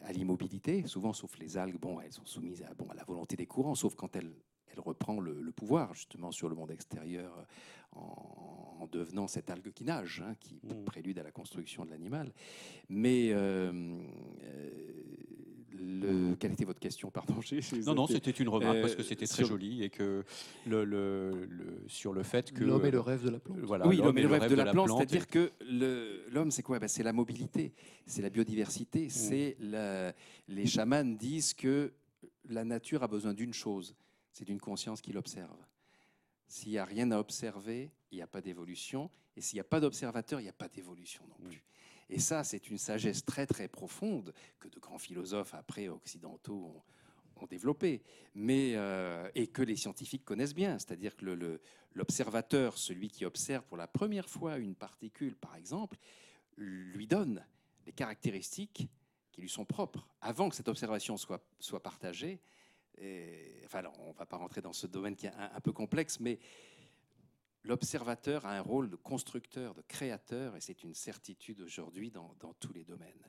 à l'immobilité, souvent, sauf les algues, bon, elles sont soumises à, bon, à la volonté des courants, sauf quand elles... Elle reprend le, le pouvoir, justement, sur le monde extérieur en, en devenant cette algue qui nage, hein, qui mmh. prélude à la construction de l'animal. Mais... Euh, euh, le... Quelle était votre question? Pardon. J'ai, j'ai non, non, c'était une remarque, euh, parce que c'était très sur... joli, et que le, le, le, sur le fait que... L'homme est le rêve de la plante. Voilà, oui, l'homme est le rêve, rêve de la, de la plante, plante c'est-à-dire et... que l'homme, c'est quoi? Ben, c'est la mobilité, c'est la biodiversité, mmh. c'est la... Les chamans disent que la nature a besoin d'une chose. C'est d'une conscience qui l'observe. S'il n'y a rien à observer, il n'y a pas d'évolution. Et s'il n'y a pas d'observateur, il n'y a pas d'évolution non plus. Et ça, c'est une sagesse très, très profonde que de grands philosophes, après, occidentaux, ont, ont développée. Mais, euh, et que les scientifiques connaissent bien. C'est-à-dire que le, le, l'observateur, celui qui observe pour la première fois une particule, par exemple, lui donne les caractéristiques qui lui sont propres. Avant que cette observation soit, soit partagée, Et, enfin, on ne va pas rentrer dans ce domaine qui est un, un peu complexe, mais l'observateur a un rôle de constructeur, de créateur, et c'est une certitude aujourd'hui dans, dans tous les domaines.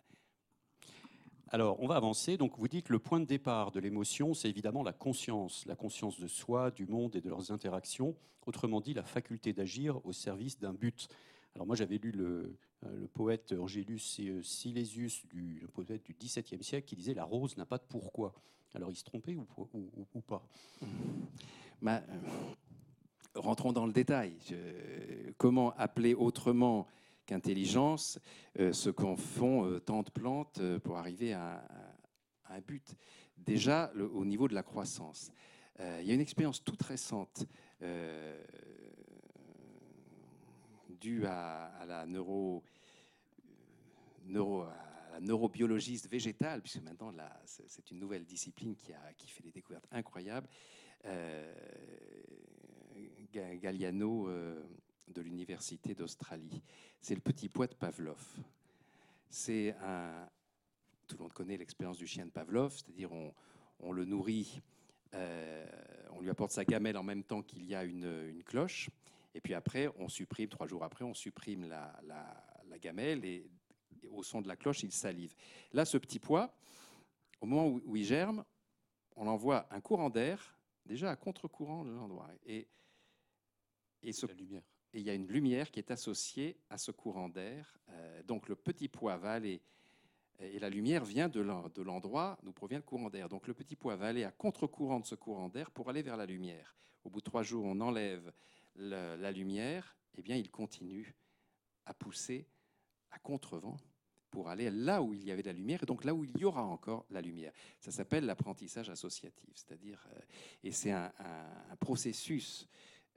Alors, on va avancer. Donc, vous dites que le point de départ de l'émotion, c'est évidemment la conscience, la conscience de soi, du monde et de leurs interactions, autrement dit la faculté d'agir au service d'un but. Alors moi, j'avais lu le, le poète Angelus Silesius, du, le poète du dix-septième siècle, qui disait « La rose n'a pas de pourquoi ». Alors, il se trompait ou, ou, ou, ou pas? Ben, euh, rentrons dans le détail. Je, comment appeler autrement qu'intelligence euh, ce qu'en font euh, tant de plantes euh, pour arriver à, à un but? Déjà, le, au niveau de la croissance, il euh, y a une expérience toute récente euh, due à, à la neuro... neuro la neurobiologiste végétale, puisque maintenant là, c'est une nouvelle discipline qui, a, qui fait des découvertes incroyables. Euh, Gagliano euh, de l'université d'Australie. C'est le petit pois de Pavlov. C'est un... Tout le monde connaît l'expérience du chien de Pavlov, c'est-à-dire on, on le nourrit, euh, on lui apporte sa gamelle en même temps qu'il y a une, une cloche, et puis après, on supprime, trois jours après, on supprime la, la, la gamelle, et au son de la cloche, il salive. Là, ce petit pois, au moment où, où il germe, on envoie un courant d'air, déjà à contre-courant de l'endroit. Et, et, ce, la lumière. Et il y a une lumière qui est associée à ce courant d'air. Euh, donc le petit pois va aller, et la lumière vient de l'endroit d'où provient le courant d'air. Donc le petit pois va aller à contre-courant de ce courant d'air pour aller vers la lumière. Au bout de trois jours, on enlève le, la lumière, et bien il continue à pousser à contre-vent, pour aller là où il y avait de la lumière, et donc là où il y aura encore la lumière. Ça s'appelle l'apprentissage associatif, c'est-à-dire, euh, et c'est un, un, un processus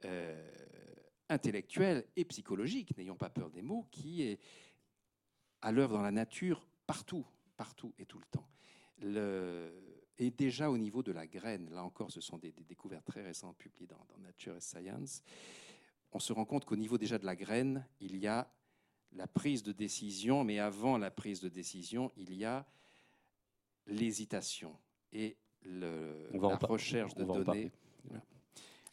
euh, intellectuel et psychologique, n'ayons pas peur des mots, qui est à l'œuvre dans la nature, partout, partout et tout le temps. Le, et déjà au niveau de la graine, là encore, ce sont des, des découvertes très récentes publiées dans, dans Nature and Science, on se rend compte qu'au niveau déjà de la graine, il y a la prise de décision, mais avant la prise de décision, il y a l'hésitation et le, la recherche de données. Voilà.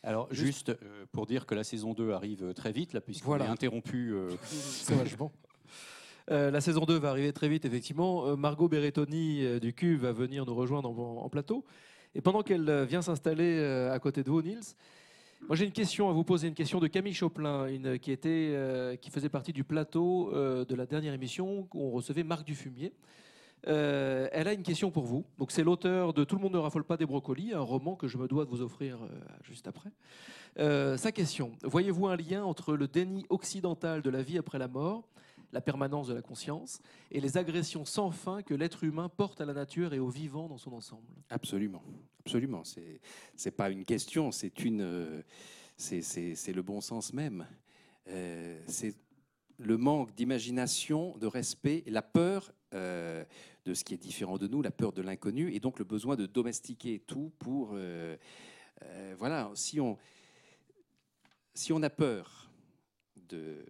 Alors, juste, juste euh, pour dire que la saison deux arrive très vite, là, puisqu'on voilà. est interrompu. Euh... Sauvagement. Euh, la saison deux va arriver très vite, effectivement. Euh, Margot Berrettoni euh, du Cube va venir nous rejoindre en, en plateau. Et pendant qu'elle euh, vient s'installer euh, à côté de vous, Nils, moi j'ai une question à vous poser, une question de Camille Choplin, une, qui, était, euh, qui faisait partie du plateau euh, de la dernière émission où on recevait Marc Dufumier. Euh, elle a une question pour vous. Donc, c'est l'auteur de Tout le monde ne raffole pas des brocolis, un roman que je me dois de vous offrir euh, juste après. Euh, sa question, voyez-vous un lien entre le déni occidental de la vie après la mort, la permanence de la conscience et les agressions sans fin que l'être humain porte à la nature et au vivant dans son ensemble? Absolument, absolument. C'est, c'est pas une question, c'est une, euh, c'est, c'est, c'est le bon sens même. Euh, c'est le manque d'imagination, de respect, la peur euh, de ce qui est différent de nous, la peur de l'inconnu et donc le besoin de domestiquer tout pour euh, euh, voilà. Si on si on a peur de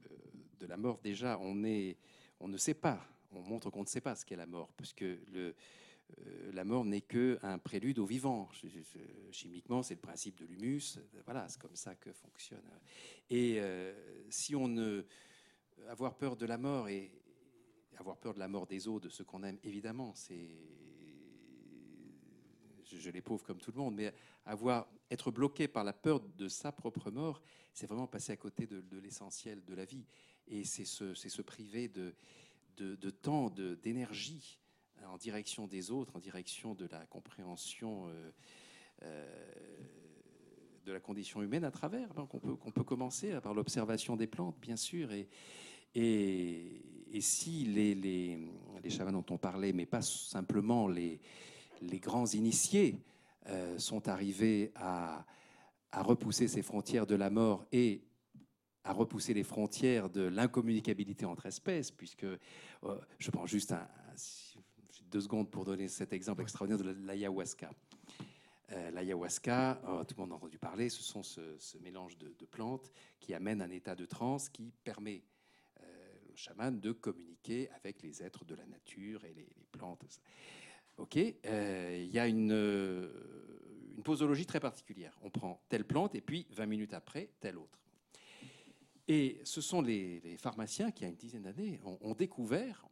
de la mort, déjà, on, est, on ne sait pas, on montre qu'on ne sait pas ce qu'est la mort, parce que le, euh, la mort n'est qu'un prélude au vivant. Je, je, chimiquement, c'est le principe de l'humus, voilà, c'est comme ça que fonctionne. Et euh, si on ne... Avoir peur de la mort, et avoir peur de la mort des autres, de ceux qu'on aime, évidemment, c'est... Je, je les pauvre comme tout le monde, mais avoir, être bloqué par la peur de sa propre mort, c'est vraiment passer à côté de, de l'essentiel de la vie. Et c'est se, c'est se priver de, de, de temps, de, d'énergie en direction des autres, en direction de la compréhension euh, euh, de la condition humaine à travers. Donc on peut, on peut commencer par l'observation des plantes, bien sûr. Et, et, et si les, les, les chamans dont on parlait, mais pas simplement les, les grands initiés, euh, sont arrivés à, à repousser ces frontières de la mort et à repousser les frontières de l'incommunicabilité entre espèces, puisque euh, je prends juste un, un, deux secondes pour donner cet exemple extraordinaire de l'ayahuasca. Euh, l'ayahuasca, oh, tout le monde a entendu parler, ce sont ce, ce mélange de, de plantes qui amène un état de transe qui permet euh, au chaman de communiquer avec les êtres de la nature et les, les plantes. Ok, il euh, y a une, une posologie très particulière. On prend telle plante et puis vingt minutes après, telle autre. Et ce sont les, les pharmaciens qui, il y a une dizaine d'années, ont, ont découvert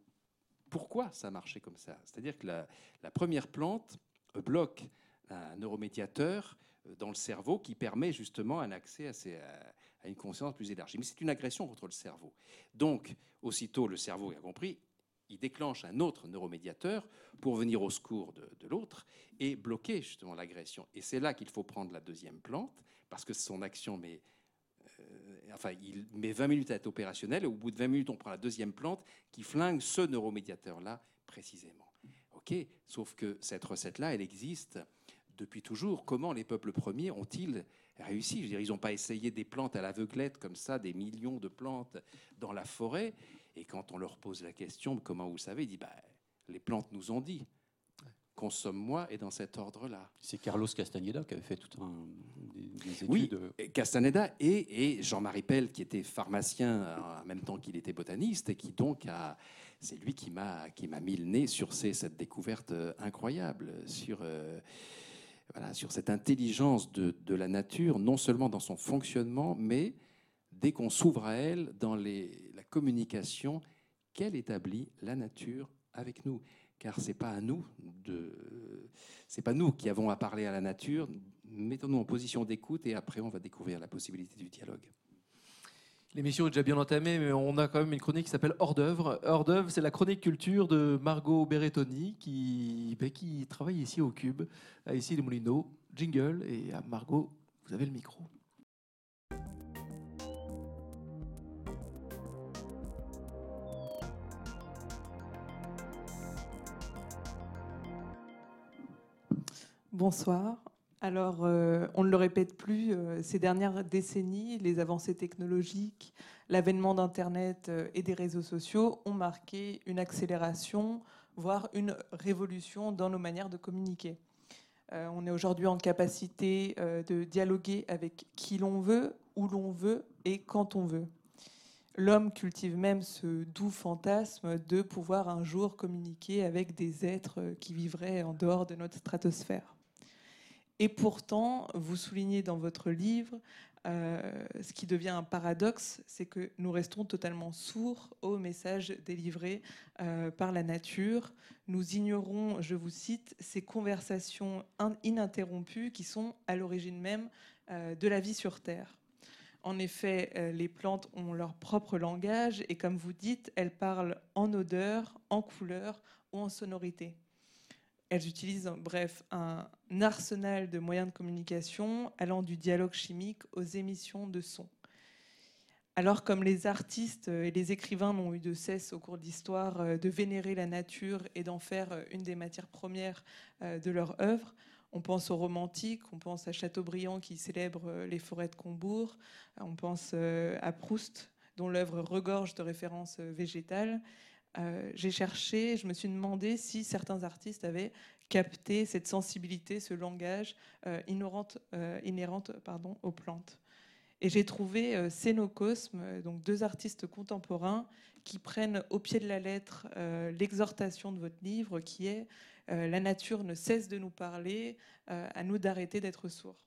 pourquoi ça marchait comme ça. C'est-à-dire que la, la première plante bloque un neuromédiateur dans le cerveau qui permet justement un accès à, ces, à, à une conscience plus élargie. Mais c'est une agression contre le cerveau. Donc, aussitôt, le cerveau a compris, il déclenche un autre neuromédiateur pour venir au secours de, de l'autre et bloquer justement l'agression. Et c'est là qu'il faut prendre la deuxième plante, parce que son action... Mais, Enfin, il met vingt minutes à être opérationnel, et au bout de vingt minutes, on prend la deuxième plante qui flingue ce neuromédiateur-là précisément. Ok, sauf que cette recette-là, elle existe depuis toujours. Comment les peuples premiers ont-ils réussi? Je veux dire, ils n'ont pas essayé des plantes à l'aveuglette comme ça, des millions de plantes dans la forêt. Et quand on leur pose la question, comment vous savez? Ils disent, bah, les plantes nous ont dit. Consomme-moi et dans cet ordre-là. C'est Carlos Castaneda qui avait fait tout un des, des études. Oui, Castaneda et, et Jean-Marie Pelt qui était pharmacien en même temps qu'il était botaniste et qui donc a, c'est lui qui m'a qui m'a mis le nez sur ces, cette découverte incroyable sur euh, voilà sur cette intelligence de de la nature non seulement dans son fonctionnement mais dès qu'on s'ouvre à elle dans les la communication qu'elle établit la nature avec nous. Car c'est pas à nous de, c'est pas nous qui avons à parler à la nature. Mettons-nous en position d'écoute et après on va découvrir la possibilité du dialogue. L'émission est déjà bien entamée, mais on a quand même une chronique qui s'appelle Hors d'œuvre. Hors d'œuvre, c'est la chronique culture de Margot Berrettoni qui, qui travaille ici au Cube, ici les Molino. Jingle et à Margot, vous avez le micro. Bonsoir. Alors, euh, on ne le répète plus, euh, ces dernières décennies, les avancées technologiques, l'avènement d'Internet euh, et des réseaux sociaux ont marqué une accélération, voire une révolution dans nos manières de communiquer. Euh, on est aujourd'hui en capacité euh, de dialoguer avec qui l'on veut, où l'on veut et quand on veut. L'homme cultive même ce doux fantasme de pouvoir un jour communiquer avec des êtres qui vivraient en dehors de notre stratosphère. Et pourtant, vous soulignez dans votre livre, euh, ce qui devient un paradoxe, c'est que nous restons totalement sourds aux messages délivrés euh, par la nature. Nous ignorons, je vous cite, ces conversations in- ininterrompues qui sont à l'origine même euh, de la vie sur Terre. En effet, les plantes ont leur propre langage et, comme vous dites, elles parlent en odeur, en couleur ou en sonorité. Elles utilisent, bref, un arsenal de moyens de communication allant du dialogue chimique aux émissions de sons. Alors, comme les artistes et les écrivains n'ont eu de cesse au cours de l'histoire de vénérer la nature et d'en faire une des matières premières de leur œuvre, on pense aux romantiques, on pense à Chateaubriand qui célèbre les forêts de Combourg, on pense à Proust dont l'œuvre regorge de références végétales. Euh, j'ai cherché, je me suis demandé si certains artistes avaient capté cette sensibilité, ce langage euh, ignorante, euh, inhérente pardon, aux plantes. Et j'ai trouvé euh, Cénocosme, donc deux artistes contemporains qui prennent au pied de la lettre euh, l'exhortation de votre livre qui est Euh, la nature ne cesse de nous parler, euh, à nous d'arrêter d'être sourds.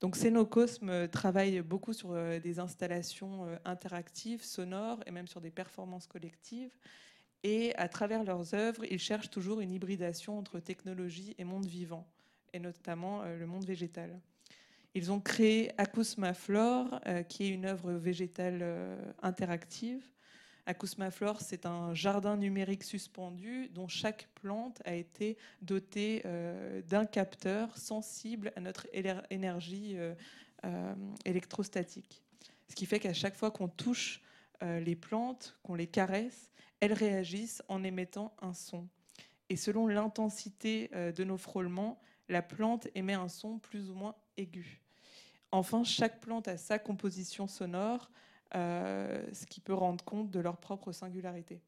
Donc Cénocosme travaille beaucoup sur euh, des installations euh, interactives, sonores et même sur des performances collectives. Et à travers leurs œuvres, ils cherchent toujours une hybridation entre technologie et monde vivant, et notamment euh, le monde végétal. Ils ont créé Acousmaflore, euh, qui est une œuvre végétale euh, interactive. Acousmaflore, c'est un jardin numérique suspendu dont chaque plante a été dotée euh, d'un capteur sensible à notre énergie euh, euh, électrostatique. Ce qui fait qu'à chaque fois qu'on touche euh, les plantes, qu'on les caresse, elles réagissent en émettant un son. Et selon l'intensité euh, de nos frôlements, la plante émet un son plus ou moins aigu. Enfin, chaque plante a sa composition sonore, Euh, ce qui peut rendre compte de leur propre singularité.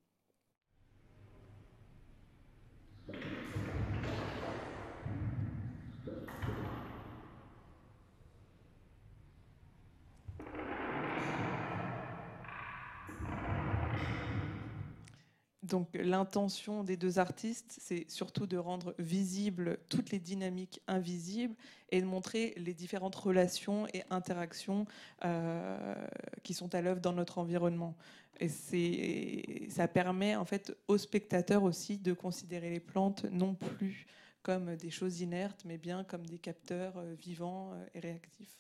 Donc l'intention des deux artistes, c'est surtout de rendre visibles toutes les dynamiques invisibles et de montrer les différentes relations et interactions euh, qui sont à l'œuvre dans notre environnement. Et c'est, ça permet en fait aux spectateurs aussi de considérer les plantes non plus comme des choses inertes, mais bien comme des capteurs euh, vivants euh, et réactifs.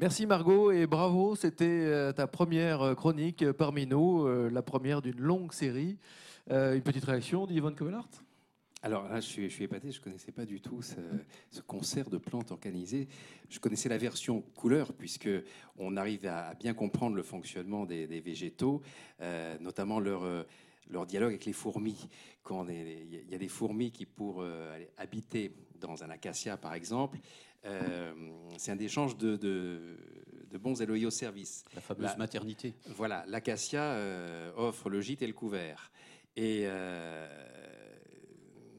Merci Margot et bravo, c'était ta première chronique parmi nous, la première d'une longue série. Une petite réaction d'Didier van Cauwelaert ? Alors là, je suis, je suis épaté, je ne connaissais pas du tout ce, ce concert de plantes organisé. Je connaissais la version couleur, puisqu'on arrive à, à bien comprendre le fonctionnement des, des végétaux, euh, notamment leur... Euh, leur dialogue avec les fourmis. Quand il y a des fourmis qui, pour euh, aller habiter dans un acacia, par exemple, euh, c'est un échange de, de, de bons et loyaux services. La fameuse la, maternité. Voilà, l'acacia euh, offre le gîte et le couvert. Et euh,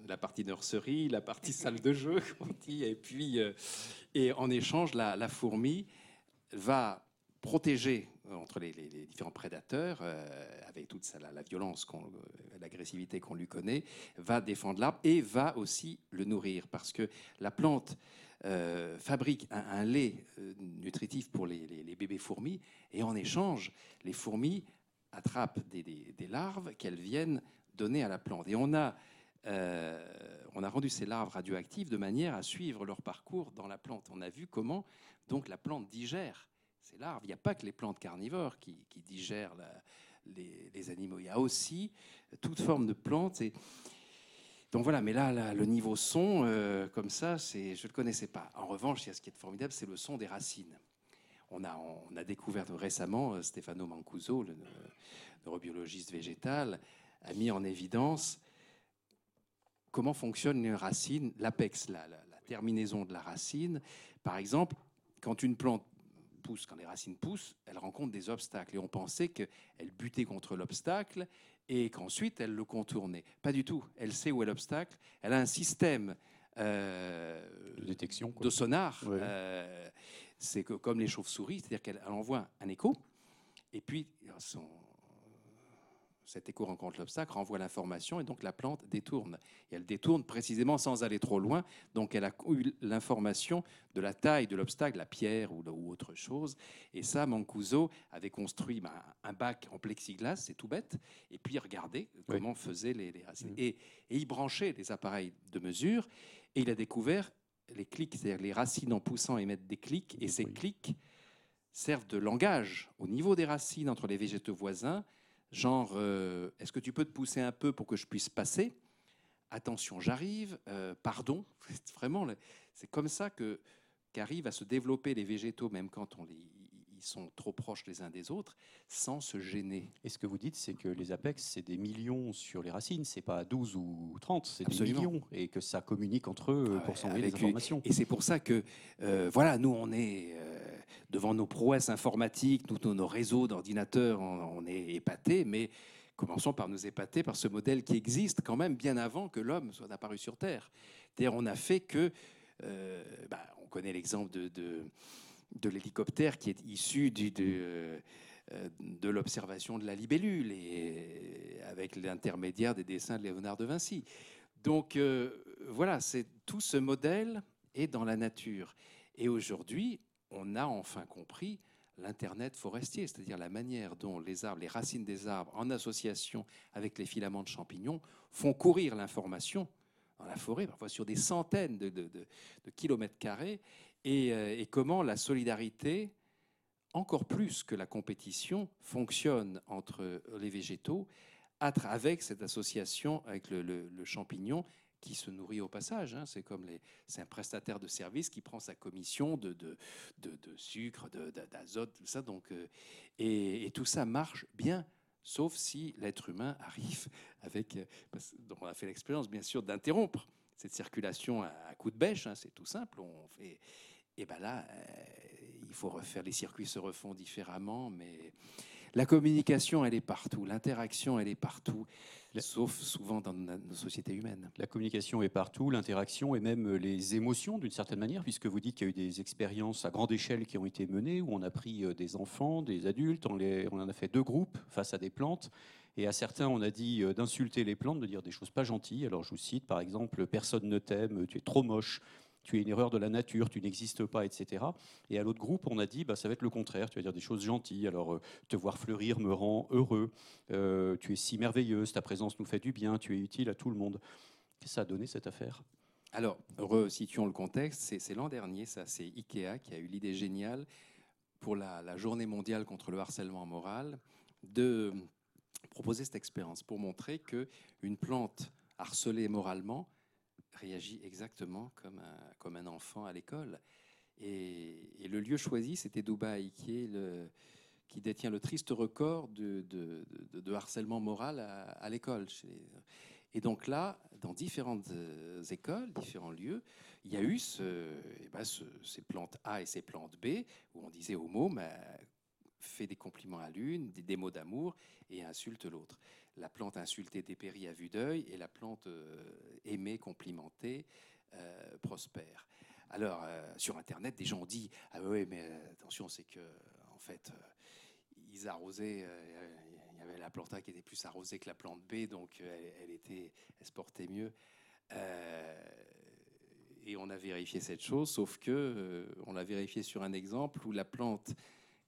la partie nurserie, la partie salle de jeu, on dit. Et puis, euh, et en échange, la, la fourmi va protéger entre les, les, les différents prédateurs, euh, avec toute ça, la, la violence, qu'on, l'agressivité qu'on lui connaît, va défendre l'arbre et va aussi le nourrir. Parce que la plante euh, fabrique un, un lait nutritif pour les, les, les bébés fourmis, et en échange, les fourmis attrapent des, des, des larves qu'elles viennent donner à la plante. Et on a, euh, on a rendu ces larves radioactives de manière à suivre leur parcours dans la plante. On a vu comment donc, la plante digère ces larves. Il n'y a pas que les plantes carnivores qui, qui digèrent la, les, les animaux. Il y a aussi toute forme de plantes. Et... Donc voilà, mais là, là le niveau son, euh, comme ça, c'est, je ne le connaissais pas. En revanche, il y a ce qui est formidable, c'est le son des racines. On a, on a découvert récemment, Stefano Mancuso, le, le neurobiologiste végétal, a mis en évidence comment fonctionne une racine, l'apex, la, la, la terminaison de la racine. Par exemple, quand une plante pousse, quand les racines poussent, elles rencontrent des obstacles. Et on pensait qu'elles butaient contre l'obstacle et qu'ensuite, elles le contournaient. Pas du tout. Elle sait où est l'obstacle. Elle a un système euh, de détection, quoi. De sonar. Ouais. Euh, c'est que comme les chauves-souris, c'est-à-dire qu'elle envoie un écho, et puis son, cet écho rencontre l'obstacle, renvoie l'information, et donc la plante détourne. Et elle détourne précisément sans aller trop loin, donc elle a eu l'information de la taille de l'obstacle, la pierre ou, ou autre chose. Et ça, Mancuso avait construit bah, un bac en plexiglas, c'est tout bête, et puis regardez comment oui. faisaient les, les racines. Mmh. Et, et il branchait les appareils de mesure, et il a découvert les clics, c'est-à-dire les racines en poussant émettent des clics, et ces oui. clics servent de langage au niveau des racines entre les végétaux voisins, genre euh, « est-ce que tu peux te pousser un peu pour que je puisse passer ?»« Attention, j'arrive, euh, pardon ». Vraiment, c'est comme ça que, qu'arrivent à se développer les végétaux, même quand on les, ils sont trop proches les uns des autres, sans se gêner. Et ce que vous dites, c'est que les apex, c'est des millions sur les racines, c'est pas douze ou trente, c'est Absolument. des millions, et que ça communique entre eux ah, pour s'envoyer des informations. Et c'est pour ça que, euh, voilà, nous, on est... Euh, devant nos prouesses informatiques, tous nos réseaux d'ordinateurs, on est épatés, mais commençons par nous épater par ce modèle qui existe quand même bien avant que l'homme soit apparu sur Terre. C'est-à-dire, on a fait que... Euh, bah, on connaît l'exemple de, de, de l'hélicoptère qui est issu du, de, euh, de l'observation de la libellule, et avec l'intermédiaire des dessins de Léonard de Vinci. Donc, euh, voilà, c'est, tout ce modèle est dans la nature. Et aujourd'hui... on a enfin compris l'Internet forestier, c'est-à-dire la manière dont les arbres, les racines des arbres, en association avec les filaments de champignons, font courir l'information dans la forêt, parfois sur des centaines de, de, de, de kilomètres carrés, et, et comment la solidarité, encore plus que la compétition, fonctionne entre les végétaux avec cette association avec le, le, le champignon, qui se nourrit au passage, hein. C'est comme les, c'est un prestataire de service qui prend sa commission de, de, de, de sucre, de, de, d'azote, tout ça. Donc, euh, et, et tout ça marche bien, sauf si l'être humain arrive avec, parce, donc on a fait l'expérience bien sûr d'interrompre cette circulation à, à coups de bêche, hein, c'est tout simple. On fait, et ben là, euh, il faut refaire, les circuits se refont différemment, mais la communication, elle est partout, l'interaction, elle est partout. Sauf souvent dans nos sociétés humaines. La communication est partout, l'interaction et même les émotions d'une certaine manière, puisque vous dites qu'il y a eu des expériences à grande échelle qui ont été menées, où on a pris des enfants, des adultes, on, les, on en a fait deux groupes face à des plantes, et à certains on a dit d'insulter les plantes, de dire des choses pas gentilles. Alors je vous cite par exemple « personne ne t'aime, tu es trop moche ». Tu es une erreur de la nature, tu n'existes pas, et cetera. Et à l'autre groupe, on a dit, bah, ça va être le contraire, tu vas dire des choses gentilles. Alors, euh, te voir fleurir me rend heureux, euh, tu es si merveilleuse, ta présence nous fait du bien, tu es utile à tout le monde. Qu'est-ce que ça a donné, cette affaire ? Alors, resituons le contexte, c'est, c'est l'an dernier, ça, c'est IKEA qui a eu l'idée géniale pour la, la journée mondiale contre le harcèlement moral de proposer cette expérience pour montrer qu'une plante harcelée moralement réagit exactement comme un, comme un enfant à l'école. Et, et le lieu choisi, c'était Dubaï, qui, est le, qui détient le triste record de, de, de, de harcèlement moral à, à l'école. Et donc là, dans différentes écoles, différents lieux, il y a eu ce, eh ben ce, ces plantes A et ces plantes B, où on disait au mot, bah, fait des compliments à l'une, des, des mots d'amour, et insulte l'autre. La plante insultée dépérit à vue d'œil et la plante euh, aimée, complimentée, euh, prospère. Alors, euh, sur Internet, des gens ont dit « Ah oui, mais attention, c'est que, en fait, euh, ils arrosaient, il euh, y avait la plante A qui était plus arrosée que la plante B, donc elle, elle, était, elle se portait mieux. Euh, » Et on a vérifié cette chose, sauf que euh, on l'a vérifié sur un exemple où la plante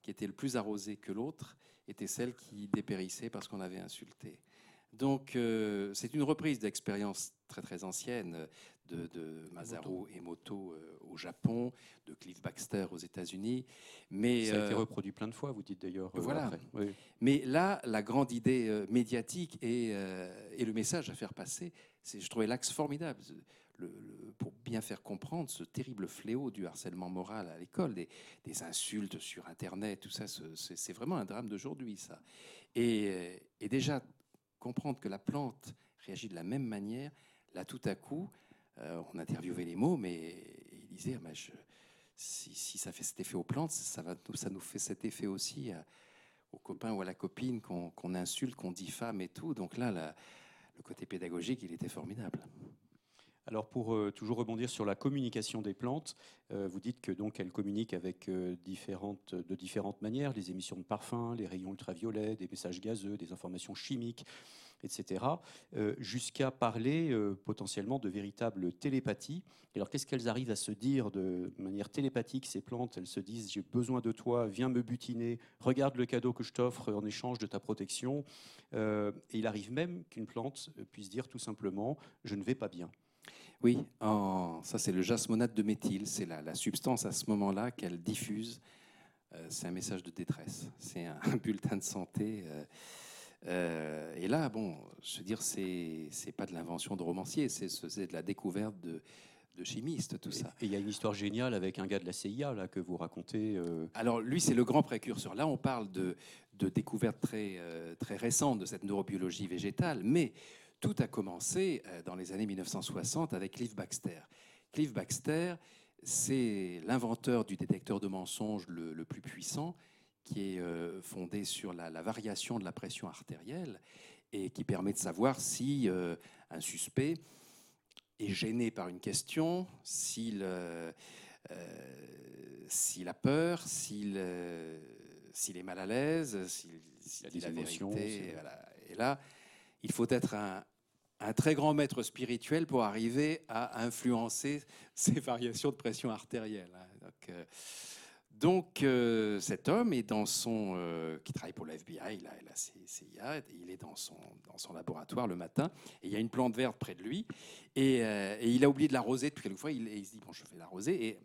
qui était le plus arrosée que l'autre était celle qui dépérissait parce qu'on avait insulté. Donc, euh, c'est une reprise d'expériences très, très anciennes de, de Masaru Emoto euh, au Japon, de Cliff Baxter aux États-Unis. Mais, ça a été euh, reproduit plein de fois, vous dites d'ailleurs. Euh, voilà. Après. Oui. Mais là, la grande idée euh, médiatique et, euh, et le message à faire passer, c'est, je trouvais l'axe formidable le, le, pour bien faire comprendre ce terrible fléau du harcèlement moral à l'école, des, des insultes sur Internet, tout ça, c'est, c'est vraiment un drame d'aujourd'hui, ça. Et, et déjà, comprendre que la plante réagit de la même manière, là, tout à coup, euh, on interviewait les mots, mais ils disaient, bah, je, si, si ça fait cet effet aux plantes, ça, va, ça nous fait cet effet aussi à, aux copains ou à la copine qu'on, qu'on insulte, qu'on diffame et tout. Donc là, la, le côté pédagogique, il était formidable. Alors pour euh, toujours rebondir sur la communication des plantes, euh, vous dites que donc elles communiquent avec euh, différentes, de différentes manières, les émissions de parfums, les rayons ultraviolets, des messages gazeux, des informations chimiques, et cetera, euh, jusqu'à parler euh, potentiellement de véritable télépathie. Alors qu'est-ce qu'elles arrivent à se dire de manière télépathique, ces plantes? Elles se disent « j'ai besoin de toi, viens me butiner, regarde le cadeau que je t'offre en échange de ta protection euh, ». Et il arrive même qu'une plante puisse dire tout simplement « je ne vais pas bien ». Oui, en, ça c'est le jasmonate de méthyle, c'est la, la substance à ce moment-là qu'elle diffuse, euh, c'est un message de détresse, c'est un, un bulletin de santé. Euh, euh, et là, bon, je veux dire, c'est, c'est pas de l'invention de romancier, c'est, c'est de la découverte de, de chimistes, tout ça. Et il y a une histoire géniale avec un gars de la C I A là, que vous racontez. Euh... Alors lui, c'est le grand précurseur. Là, on parle de, de découvertes très, euh, très récentes de cette neurobiologie végétale, mais... Tout a commencé dans les années mille neuf cent soixante avec Cliff Baxter. Cliff Baxter, c'est l'inventeur du détecteur de mensonges le, le plus puissant, qui est euh, fondé sur la, la variation de la pression artérielle et qui permet de savoir si euh, un suspect est gêné par une question, s'il, euh, euh, s'il a peur, s'il, euh, s'il est mal à l'aise, s'il, s'il dit la vérité. Voilà. Et là... Il faut être un, un très grand maître spirituel pour arriver à influencer ces variations de pression artérielle. Donc, euh, donc euh, cet homme est dans son, euh, qui travaille pour le F B I, il a, il a ses, ses I A, il est dans son, dans son laboratoire le matin, et il y a une plante verte près de lui, et, euh, et il a oublié de l'arroser depuis quelques fois, il, il se dit, bon, je vais l'arroser, et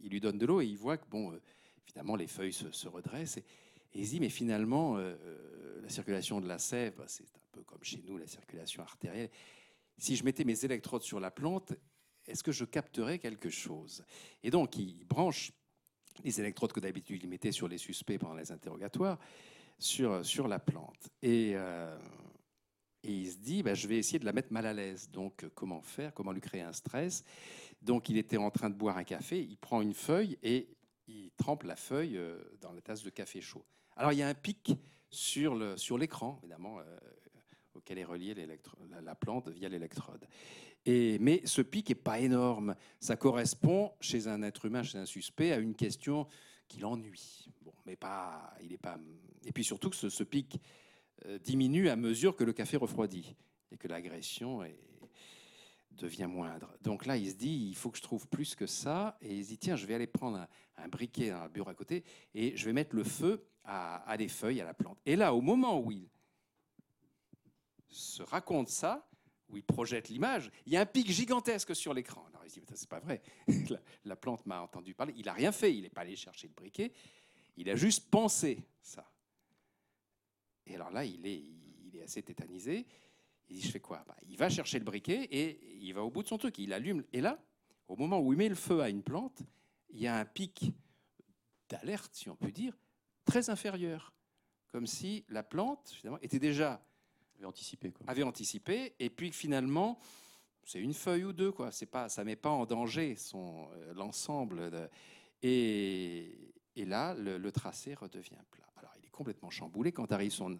il lui donne de l'eau, et il voit que, bon, euh, évidemment, les feuilles se, se redressent, et, et il se dit, mais finalement, euh, la circulation de la sève, bah, c'est un peu comme chez nous, la circulation artérielle. Si je mettais mes électrodes sur la plante, est-ce que je capterais quelque chose? Et donc, il branche les électrodes que d'habitude il mettait sur les suspects pendant les interrogatoires sur, sur la plante. Et, euh, et il se dit, bah, je vais essayer de la mettre mal à l'aise. Donc, comment faire? Comment lui créer un stress? Donc, il était en train de boire un café, il prend une feuille et il trempe la feuille dans la tasse de café chaud. Alors, il y a un pic sur, le, sur l'écran, évidemment, euh, auquel est reliée la, la plante via l'électrode. Et, mais ce pic n'est pas énorme. Ça correspond, chez un être humain, chez un suspect, à une question qui l'ennuie. Bon, mais pas, il est pas... Et puis surtout que ce, ce pic euh, diminue à mesure que le café refroidit et que l'agression est, devient moindre. Donc là, il se dit, il faut que je trouve plus que ça. Et il se dit, tiens, je vais aller prendre un, un briquet dans le bureau à côté et je vais mettre le feu à, à des feuilles, à la plante. Et là, au moment où il se raconte ça, où il projette l'image, il y a un pic gigantesque sur l'écran. Alors il se dit, mais ça, c'est pas vrai. la, la plante m'a entendu parler. Il n'a rien fait. Il n'est pas allé chercher le briquet. Il a juste pensé ça. Et alors là, il est, il, il est assez tétanisé. Il dit, je fais quoi? Bah, il va chercher le briquet et il va au bout de son truc. Il allume. Et là, au moment où il met le feu à une plante, il y a un pic d'alerte, si on peut dire, très inférieur. Comme si la plante, finalement, était déjà... Avait anticipé, quoi. Avait anticipé. Et puis, finalement, c'est une feuille ou deux, quoi. C'est pas, ça ne met pas en danger son, euh, l'ensemble. De... Et, et là, le, le tracé redevient plat. Alors, il est complètement chamboulé quand arrive son...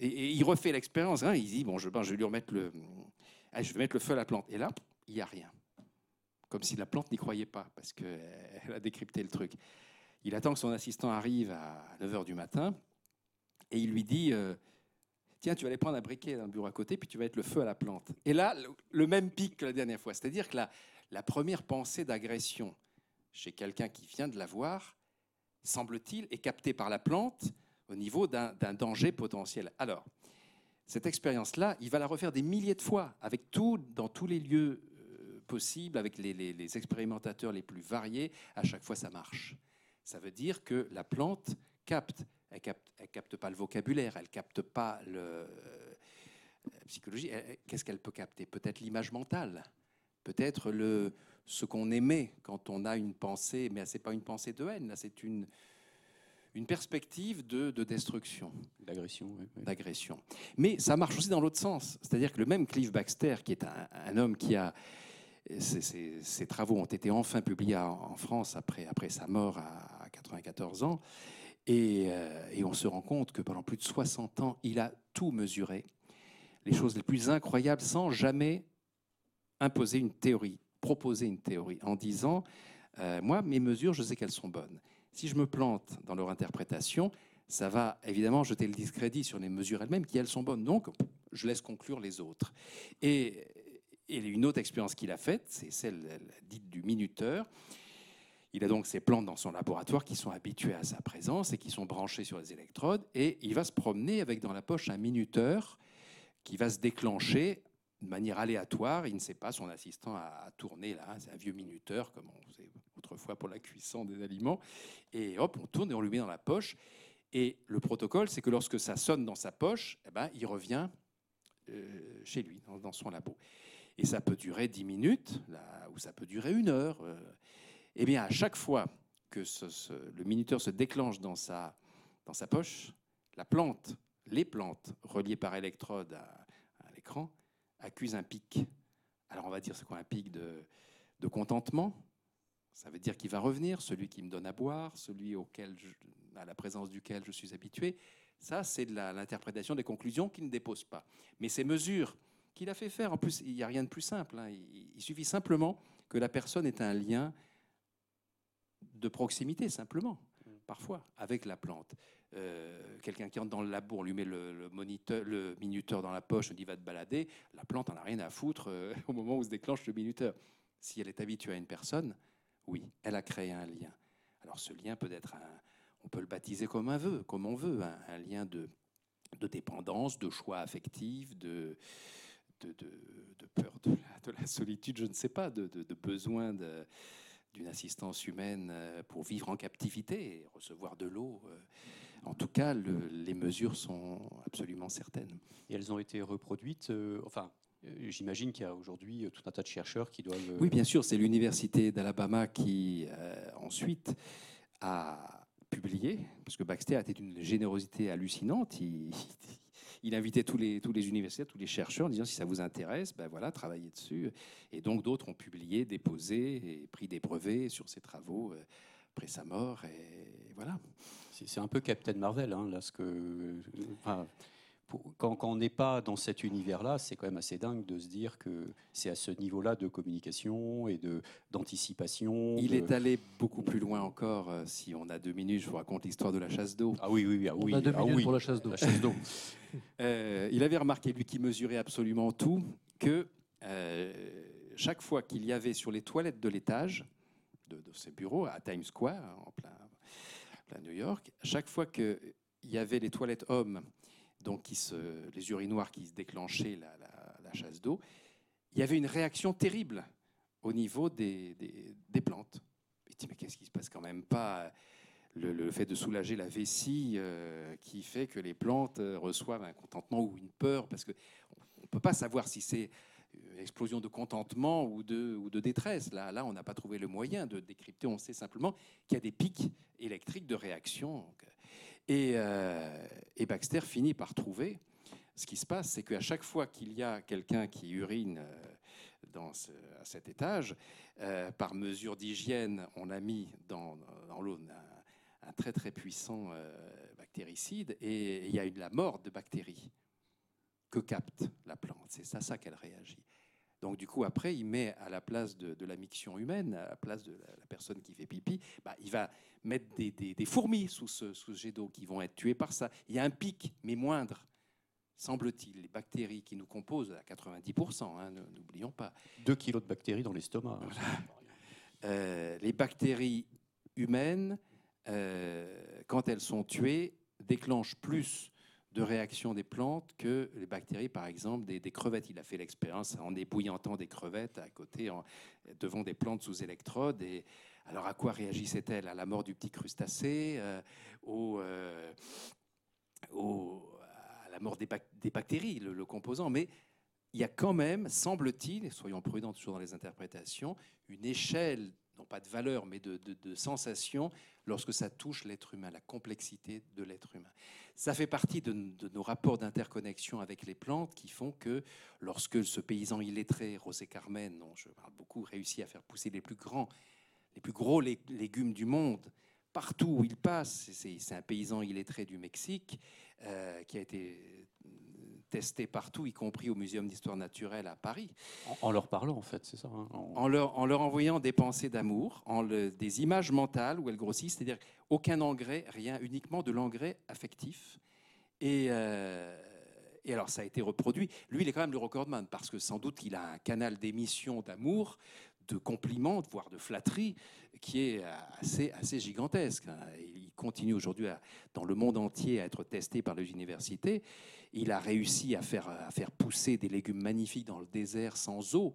Et, et il refait l'expérience. Hein. Il dit, bon, je, ben, je vais lui remettre le... Ah, je vais mettre le feu à la plante. Et là, il n'y a rien. Comme si la plante n'y croyait pas, parce qu'elle a décrypté le truc. Il attend que son assistant arrive à neuf heures du matin, et il lui dit, euh, tiens, tu vas aller prendre un briquet dans le bureau à côté, puis tu vas mettre le feu à la plante. Et là, le, le même pic que la dernière fois. C'est-à-dire que la, la première pensée d'agression chez quelqu'un qui vient de la voir, semble-t-il, est captée par la plante, au niveau d'un, d'un danger potentiel. Alors, cette expérience-là, il va la refaire des milliers de fois, avec tout, dans tous les lieux euh, possibles, avec les, les, les expérimentateurs les plus variés. À chaque fois, ça marche. Ça veut dire que la plante capte. Elle capte, elle capte pas le vocabulaire, elle capte pas le, euh, la psychologie. Elle, qu'est-ce qu'elle peut capter? Peut-être l'image mentale, peut-être le, ce qu'on émet quand on a une pensée, mais c'est pas une pensée de haine, là, c'est une... une perspective de, de destruction. D'agression, oui, oui. D'agression. Mais ça marche aussi dans l'autre sens. C'est-à-dire que le même Cliff Baxter, qui est un, un homme qui a... Ses, ses, ses travaux ont été enfin publiés en, en France après, après sa mort à, à quatre-vingt-quatorze ans. Et, euh, et on se rend compte que pendant plus de soixante ans, il a tout mesuré. Les choses les plus incroyables sans jamais imposer une théorie, proposer une théorie en disant euh, « moi, mes mesures, je sais qu'elles sont bonnes ». Si je me plante dans leur interprétation, ça va évidemment jeter le discrédit sur les mesures elles-mêmes qui, elles, sont bonnes. Donc, je laisse conclure les autres. Et, et une autre expérience qu'il a faite, c'est celle dite du minuteur. Il a donc ses plantes dans son laboratoire qui sont habituées à sa présence et qui sont branchées sur les électrodes. Et il va se promener avec dans la poche un minuteur qui va se déclencher de manière aléatoire. Il ne sait pas, son assistant a tourné là. C'est un vieux minuteur, comme on faisait autrefois pour la cuisson des aliments. Et hop, on tourne et on lui met dans la poche. Et le protocole, c'est que lorsque ça sonne dans sa poche, eh ben, il revient euh, chez lui, dans, dans son labo. Et ça peut durer dix minutes là, ou ça peut durer une heure. Euh, Eh bien, à chaque fois que ce, ce, le minuteur se déclenche dans sa, dans sa poche, la plante, les plantes reliées par électrode à, à l'écran accusent un pic. Alors, on va dire, c'est quoi un pic de, de contentement? Ça veut dire qu'il va revenir, celui qui me donne à boire, celui auquel je, à la présence duquel je suis habitué. Ça, c'est de la, l'interprétation des conclusions qu'il ne dépose pas. Mais ces mesures qu'il a fait faire, en plus, il n'y a rien de plus simple. Hein. Il, il suffit simplement que la personne ait un lien de proximité, simplement, parfois, avec la plante. Euh, quelqu'un qui entre dans le labo, on lui met le, le, moniteur, le minuteur dans la poche, on dit va te balader, la plante en a rien à foutre euh, au moment où se déclenche le minuteur. Si elle est habituée à une personne, oui, elle a créé un lien. Alors ce lien peut être, un, on peut le baptiser comme un vœu, comme on veut, un, un lien de, de dépendance, de choix affectif, de, de, de, de peur de la, de la solitude, je ne sais pas, de, de, de besoin de... d'une assistance humaine pour vivre en captivité et recevoir de l'eau. En tout cas, le, les mesures sont absolument certaines. Et elles ont été reproduites. Euh, enfin, euh, j'imagine qu'il y a aujourd'hui tout un tas de chercheurs qui doivent... Euh... Oui, bien sûr, c'est l'université d'Alabama qui, euh, ensuite, a publié, parce que Baxter était d'une générosité hallucinante. Il, il invitait tous les, tous les universitaires, tous les chercheurs en disant si ça vous intéresse, ben voilà, travaillez dessus. Et donc d'autres ont publié, déposé et pris des brevets sur ses travaux après sa mort. Et voilà. C'est, c'est un peu Captain Marvel, hein, là, ce que. Enfin, pour, quand, quand on n'est pas dans cet univers-là, c'est quand même assez dingue de se dire que c'est à ce niveau-là de communication et de, d'anticipation. Il de... est allé beaucoup plus loin encore. Si on a deux minutes, je vous raconte l'histoire de la chasse d'eau. Ah oui, oui, oui. Ah oui on a deux minutes ah oui, pour la chasse d'eau. La chasse d'eau. Euh, il avait remarqué, lui qui mesurait absolument tout, que euh, chaque fois qu'il y avait sur les toilettes de l'étage, de, de ses bureaux à Times Square, en plein, plein New York, chaque fois qu'il y avait les toilettes hommes, donc qui se, les urinoirs qui se déclenchaient la, la, la chasse d'eau, il y avait une réaction terrible au niveau des, des, des plantes. Il dit, mais qu'est-ce qui se passe quand même pas ? Le, le fait de soulager la vessie euh, qui fait que les plantes reçoivent un contentement ou une peur, parce qu'on ne peut pas savoir si c'est une explosion de contentement ou de, ou de détresse. Là, là on n'a pas trouvé le moyen de décrypter. On sait simplement qu'il y a des pics électriques de réaction. Et, euh, et Baxter finit par trouver. Ce qui se passe, c'est qu'à chaque fois qu'il y a quelqu'un qui urine euh, dans ce, à cet étage, euh, par mesure d'hygiène, on a mis dans, dans l'eau un très très puissant euh, bactéricide, et il y a eu de la mort de bactéries que capte la plante. C'est à ça qu'elle réagit. Donc du coup, après, il met à la place de, de la miction humaine, à la place de la, la personne qui fait pipi, bah, il va mettre des, des, des fourmis sous ce, sous ce jet d'eau qui vont être tuées par ça. Il y a un pic, mais moindre, semble-t-il. Les bactéries qui nous composent à quatre-vingt-dix pour cent, hein, n'oublions pas. deux kilos de bactéries dans l'estomac. Voilà. Euh, les bactéries humaines... Euh, quand elles sont tuées, déclenchent plus de réactions des plantes que les bactéries, par exemple, des, des crevettes. Il a fait l'expérience en ébouillantant des crevettes à côté, en, devant des plantes sous électrode. Et alors, à quoi réagissaient-elles ? À la mort du petit crustacé, euh, au, euh, au, à la mort des, bac- des bactéries, le, le composant. Mais il y a quand même, semble-t-il, et soyons prudents toujours dans les interprétations, une échelle, non pas de valeur, mais de, de, de sensation, lorsque ça touche l'être humain, la complexité de l'être humain. Ça fait partie de, de nos rapports d'interconnexion avec les plantes qui font que lorsque ce paysan illettré, José Carmen, dont je parle beaucoup, réussit à faire pousser les plus grands, les plus gros lé- légumes du monde, partout où il passe, c'est, c'est un paysan illettré du Mexique euh, qui a été testé partout, y compris au Muséum d'histoire naturelle à Paris. En, en leur parlant, en fait, c'est ça, hein, en... En, leur, en leur envoyant des pensées d'amour, en le, des images mentales où elles grossissent, c'est-à-dire aucun engrais, rien, uniquement de l'engrais affectif. Et, euh, et alors, ça a été reproduit. Lui, il est quand même le recordman, parce que sans doute, il a un canal d'émission d'amour, de compliments, voire de flatterie, qui est assez, assez gigantesque. Il continue aujourd'hui, à, dans le monde entier, à être testé par les universités. Il a réussi à faire, à faire pousser des légumes magnifiques dans le désert sans eau,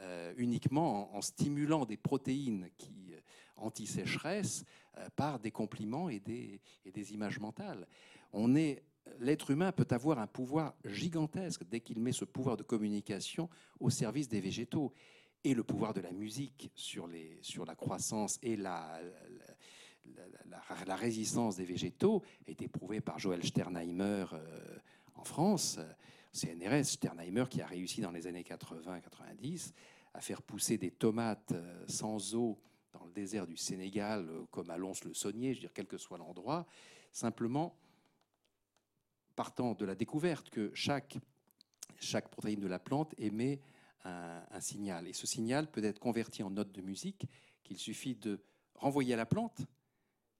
euh, uniquement en, en stimulant des protéines qui, euh, anti-sécheresse euh, par des compliments et des, et des images mentales. On est, l'être humain peut avoir un pouvoir gigantesque dès qu'il met ce pouvoir de communication au service des végétaux. Et le pouvoir de la musique sur, les, sur la croissance et la... la La, la, la résistance des végétaux est éprouvée par Joël Sternheimer euh, en France, C N R S, Sternheimer qui a réussi dans les années quatre-vingt quatre-vingt-dix à faire pousser des tomates euh, sans eau dans le désert du Sénégal, euh, comme à Lons-le-Saunier, je veux dire, quel que soit l'endroit, simplement partant de la découverte que chaque, chaque protéine de la plante émet un, un signal. Et ce signal peut être converti en note de musique qu'il suffit de renvoyer à la plante.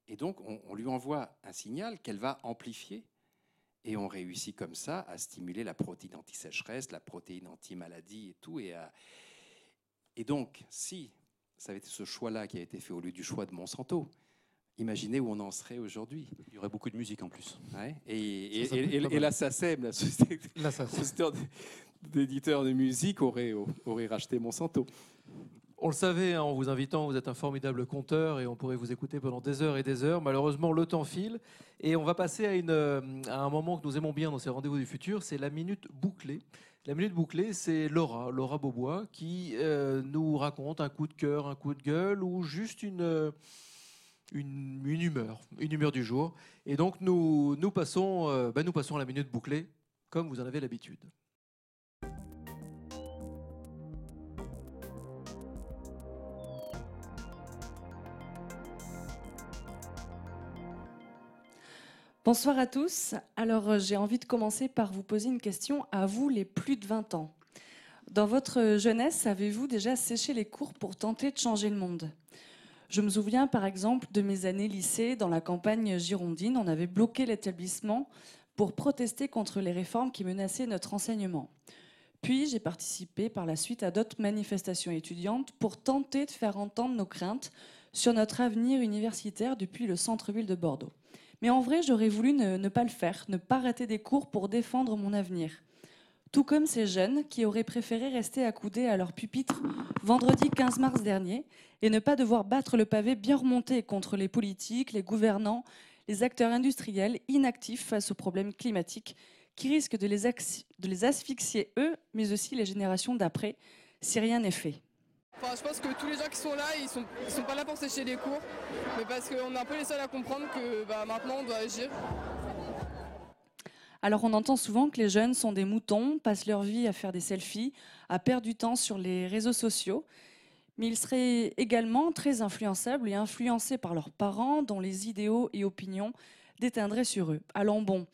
Et donc, on, on lui envoie un signal qu'elle va amplifier. Et on réussit comme ça à stimuler la protéine anti-sécheresse, la protéine anti-maladie et tout. Et, à... et donc, si ça avait été ce choix-là qui a été fait au lieu du choix de Monsanto, imaginez où on en serait aujourd'hui. Il y aurait beaucoup de musique en plus. Ouais. Et, et, et, et, et, et la SACEM, la société d'éditeurs de musique, aurait, aurait racheté Monsanto. On le savait, hein, en vous invitant, vous êtes un formidable conteur et on pourrait vous écouter pendant des heures et des heures. Malheureusement, le temps file et on va passer à, une, à un moment que nous aimons bien dans ces rendez-vous du futur, c'est la minute bouclée. La minute bouclée, c'est Laura, Laura Beaubois, qui euh, nous raconte un coup de cœur, un coup de gueule ou juste une, une, une humeur, une humeur du jour. Et donc, nous, nous, passons, euh, bah, nous passons à la minute bouclée, comme vous en avez l'habitude. Bonsoir à tous. Alors, j'ai envie de commencer par vous poser une question à vous, les plus de vingt ans. Dans votre jeunesse, avez-vous déjà séché les cours pour tenter de changer le monde ? Je me souviens, par exemple, de mes années lycée dans la campagne girondine. On avait bloqué l'établissement pour protester contre les réformes qui menaçaient notre enseignement. Puis, j'ai participé par la suite à d'autres manifestations étudiantes pour tenter de faire entendre nos craintes sur notre avenir universitaire depuis le centre-ville de Bordeaux. Mais en vrai, j'aurais voulu ne, ne pas le faire, ne pas rater des cours pour défendre mon avenir. Tout comme ces jeunes qui auraient préféré rester accoudés à leur pupitre vendredi quinze mars dernier et ne pas devoir battre le pavé bien remonté contre les politiques, les gouvernants, les acteurs industriels inactifs face aux problèmes climatiques qui risquent de les, axi- de les asphyxier eux, mais aussi les générations d'après, si rien n'est fait. Enfin, je pense que tous les gens qui sont là, ils sont, ils sont pas là pour sécher les cours, mais parce qu'on est un peu les seuls à comprendre que bah, maintenant on doit agir. Alors on entend souvent que les jeunes sont des moutons, passent leur vie à faire des selfies, à perdre du temps sur les réseaux sociaux, mais ils seraient également très influençables et influencés par leurs parents dont les idéaux et opinions déteindraient sur eux. Alors bon,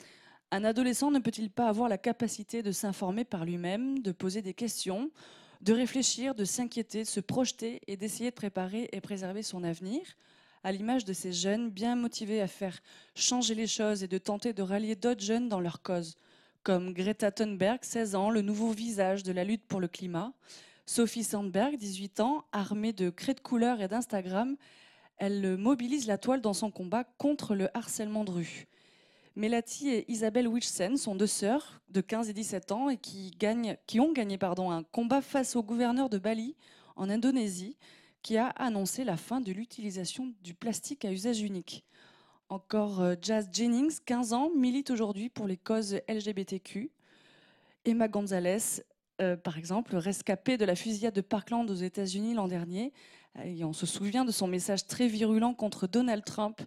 un adolescent ne peut-il pas avoir la capacité de s'informer par lui-même, de poser des questions, de réfléchir, de s'inquiéter, de se projeter et d'essayer de préparer et préserver son avenir, à l'image de ces jeunes bien motivés à faire changer les choses et de tenter de rallier d'autres jeunes dans leur cause, comme Greta Thunberg, seize ans, le nouveau visage de la lutte pour le climat. Sophie Sandberg, dix-huit ans, armée de craies de couleur et d'Instagram, elle mobilise la toile dans son combat contre le harcèlement de rue. Melati et Isabelle Wilson sont deux sœurs de quinze et dix-sept ans et qui, gagnent, qui ont gagné pardon, un combat face au gouverneur de Bali, en Indonésie, qui a annoncé la fin de l'utilisation du plastique à usage unique. Encore Jazz Jennings, quinze ans, milite aujourd'hui pour les causes L G B T Q. Emma Gonzalez, euh, par exemple, rescapée de la fusillade de Parkland aux États-Unis l'an dernier, et on se souvient de son message très virulent contre Donald Trump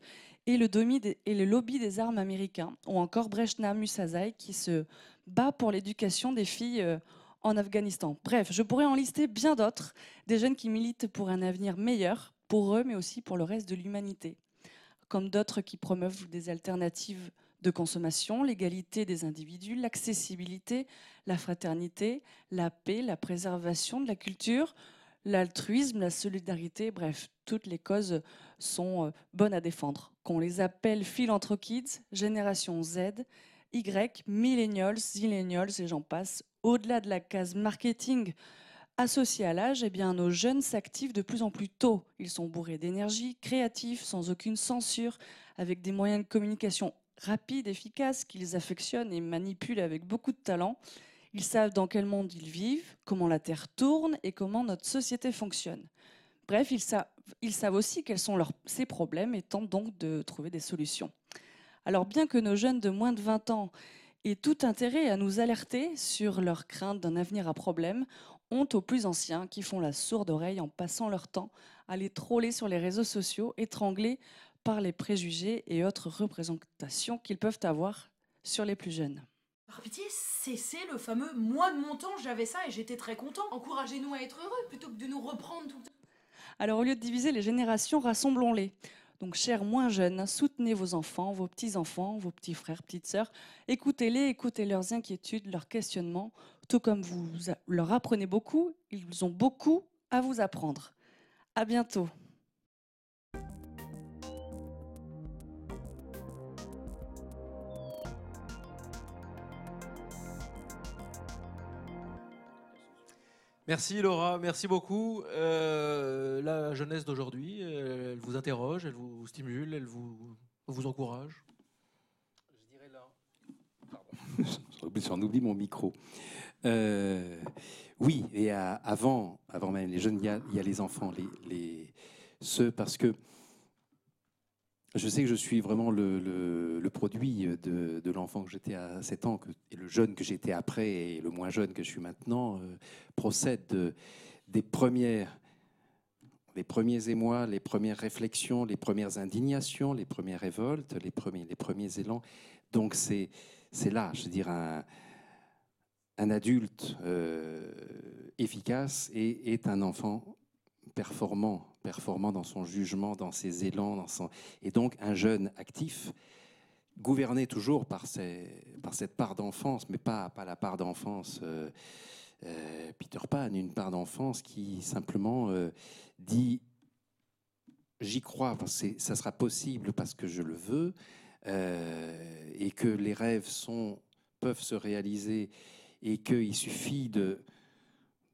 et le, des, et le lobby des armes américains, ou encore Breshna Mustafazai qui se bat pour l'éducation des filles euh, en Afghanistan. Bref, je pourrais en lister bien d'autres, des jeunes qui militent pour un avenir meilleur, pour eux, mais aussi pour le reste de l'humanité, comme d'autres qui promeuvent des alternatives de consommation, l'égalité des individus, l'accessibilité, la fraternité, la paix, la préservation de la culture, l'altruisme, la solidarité, bref, toutes les causes sont bonnes à défendre. Qu'on les appelle Philanthrokids, Génération Z, Y, Millennials, Zillennials et j'en passe, au-delà de la case marketing associée à l'âge, eh bien, nos jeunes s'activent de plus en plus tôt. Ils sont bourrés d'énergie, créatifs, sans aucune censure, avec des moyens de communication rapides, efficaces, qu'ils affectionnent et manipulent avec beaucoup de talent. Ils savent dans quel monde ils vivent, comment la Terre tourne et comment notre société fonctionne. Bref, ils savent, ils savent aussi quels sont leurs, ces problèmes et tentent donc de trouver des solutions. Alors bien que nos jeunes de moins de vingt ans aient tout intérêt à nous alerter sur leur crainte d'un avenir à problème, honte aux plus anciens qui font la sourde oreille en passant leur temps à les troller sur les réseaux sociaux, étranglés par les préjugés et autres représentations qu'ils peuvent avoir sur les plus jeunes. Par pitié, cessez le fameux « moi de mon temps, j'avais ça et j'étais très content ». Encouragez-nous à être heureux plutôt que de nous reprendre tout le temps. Alors au lieu de diviser les générations, rassemblons-les. Donc chers moins jeunes, soutenez vos enfants, vos petits-enfants, vos petits frères, petites sœurs. Écoutez-les, écoutez leurs inquiétudes, leurs questionnements. Tout comme vous leur apprenez beaucoup, ils ont beaucoup à vous apprendre. À bientôt. Merci Laura, merci beaucoup. Euh, la jeunesse d'aujourd'hui, elle vous interroge, elle vous stimule, elle vous, vous encourage. Je dirais là. Pardon. J'en oublie mon micro. Euh, oui, et à, avant, avant même les jeunes, il y a, il y a les enfants, les, les, ceux, parce que je sais que je suis vraiment le, le, le produit de, de l'enfant que j'étais à sept ans, que, et le jeune que j'étais après, et le moins jeune que je suis maintenant, euh, procède de, des premières, des premiers émois, les premières réflexions, les premières indignations, les premières révoltes, les premiers, les premiers élans. Donc c'est, c'est là, je veux dire, un, un adulte euh, efficace et, est un enfant performant. performant dans son jugement, dans ses élans, dans son... et donc un jeune actif, gouverné toujours par, ses... par cette part d'enfance, mais pas, pas la part d'enfance euh, euh, Peter Pan, une part d'enfance qui simplement euh, dit « j'y crois, c'est, ça sera possible parce que je le veux euh, » et que les rêves sont, peuvent se réaliser et qu'il suffit de,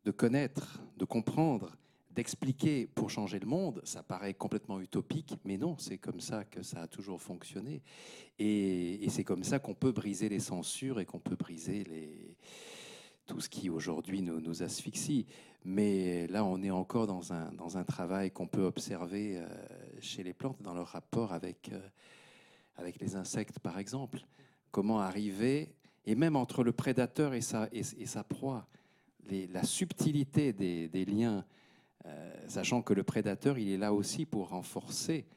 de connaître, de comprendre, d'expliquer pour changer le monde, ça paraît complètement utopique, mais non, c'est comme ça que ça a toujours fonctionné. Et, et c'est comme ça qu'on peut briser les censures et qu'on peut briser les... tout ce qui, aujourd'hui, nous, nous asphyxie. Mais là, on est encore dans un, dans un travail qu'on peut observer euh, chez les plantes, dans leur rapport avec, euh, avec les insectes, par exemple. Comment arriver, et même entre le prédateur et sa, et, et sa proie, les, la subtilité des, des liens... Euh, sachant que le prédateur, il est là aussi pour renforcer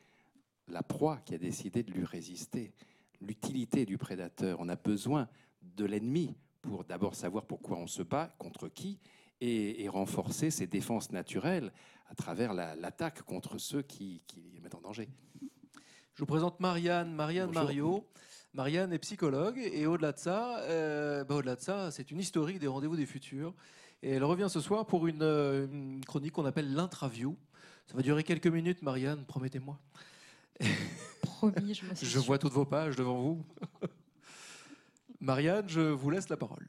la proie qui a décidé de lui résister. L'utilité du prédateur. On a besoin de l'ennemi pour d'abord savoir pourquoi on se bat, contre qui, et, et renforcer ses défenses naturelles à travers la, l'attaque contre ceux qui, qui les mettent en danger. Je vous présente Marianne, Marianne Bonjour. Mario. Marianne est psychologue et au-delà de ça, euh, bah au-delà de ça, c'est une historique des rendez-vous des futurs. Et elle revient ce soir pour une, une chronique qu'on appelle l'intraview. Ça va durer quelques minutes, Marianne, promettez-moi. Promis, je me suis Je vois toutes vos pages devant vous. Marianne, je vous laisse la parole.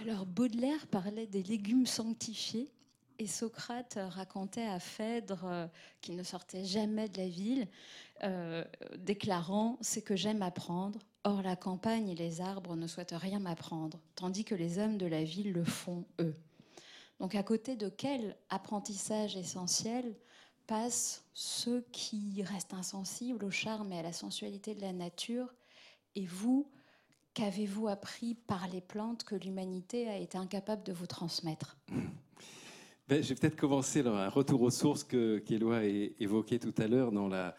Alors, Baudelaire parlait des légumes sanctifiés et Socrate racontait à Phèdre euh, qui ne sortait jamais de la ville, euh, déclarant « c'est que j'aime apprendre ». Or, la campagne et les arbres ne souhaitent rien m'apprendre, tandis que les hommes de la ville le font, eux. Donc, à côté de quel apprentissage essentiel passent ceux qui restent insensibles au charme et à la sensualité de la nature ? Et vous, qu'avez-vous appris par les plantes que l'humanité a été incapable de vous transmettre ? ben, J'ai peut-être commencé alors, un retour aux sources qu'Éloi a évoqué tout à l'heure dans la...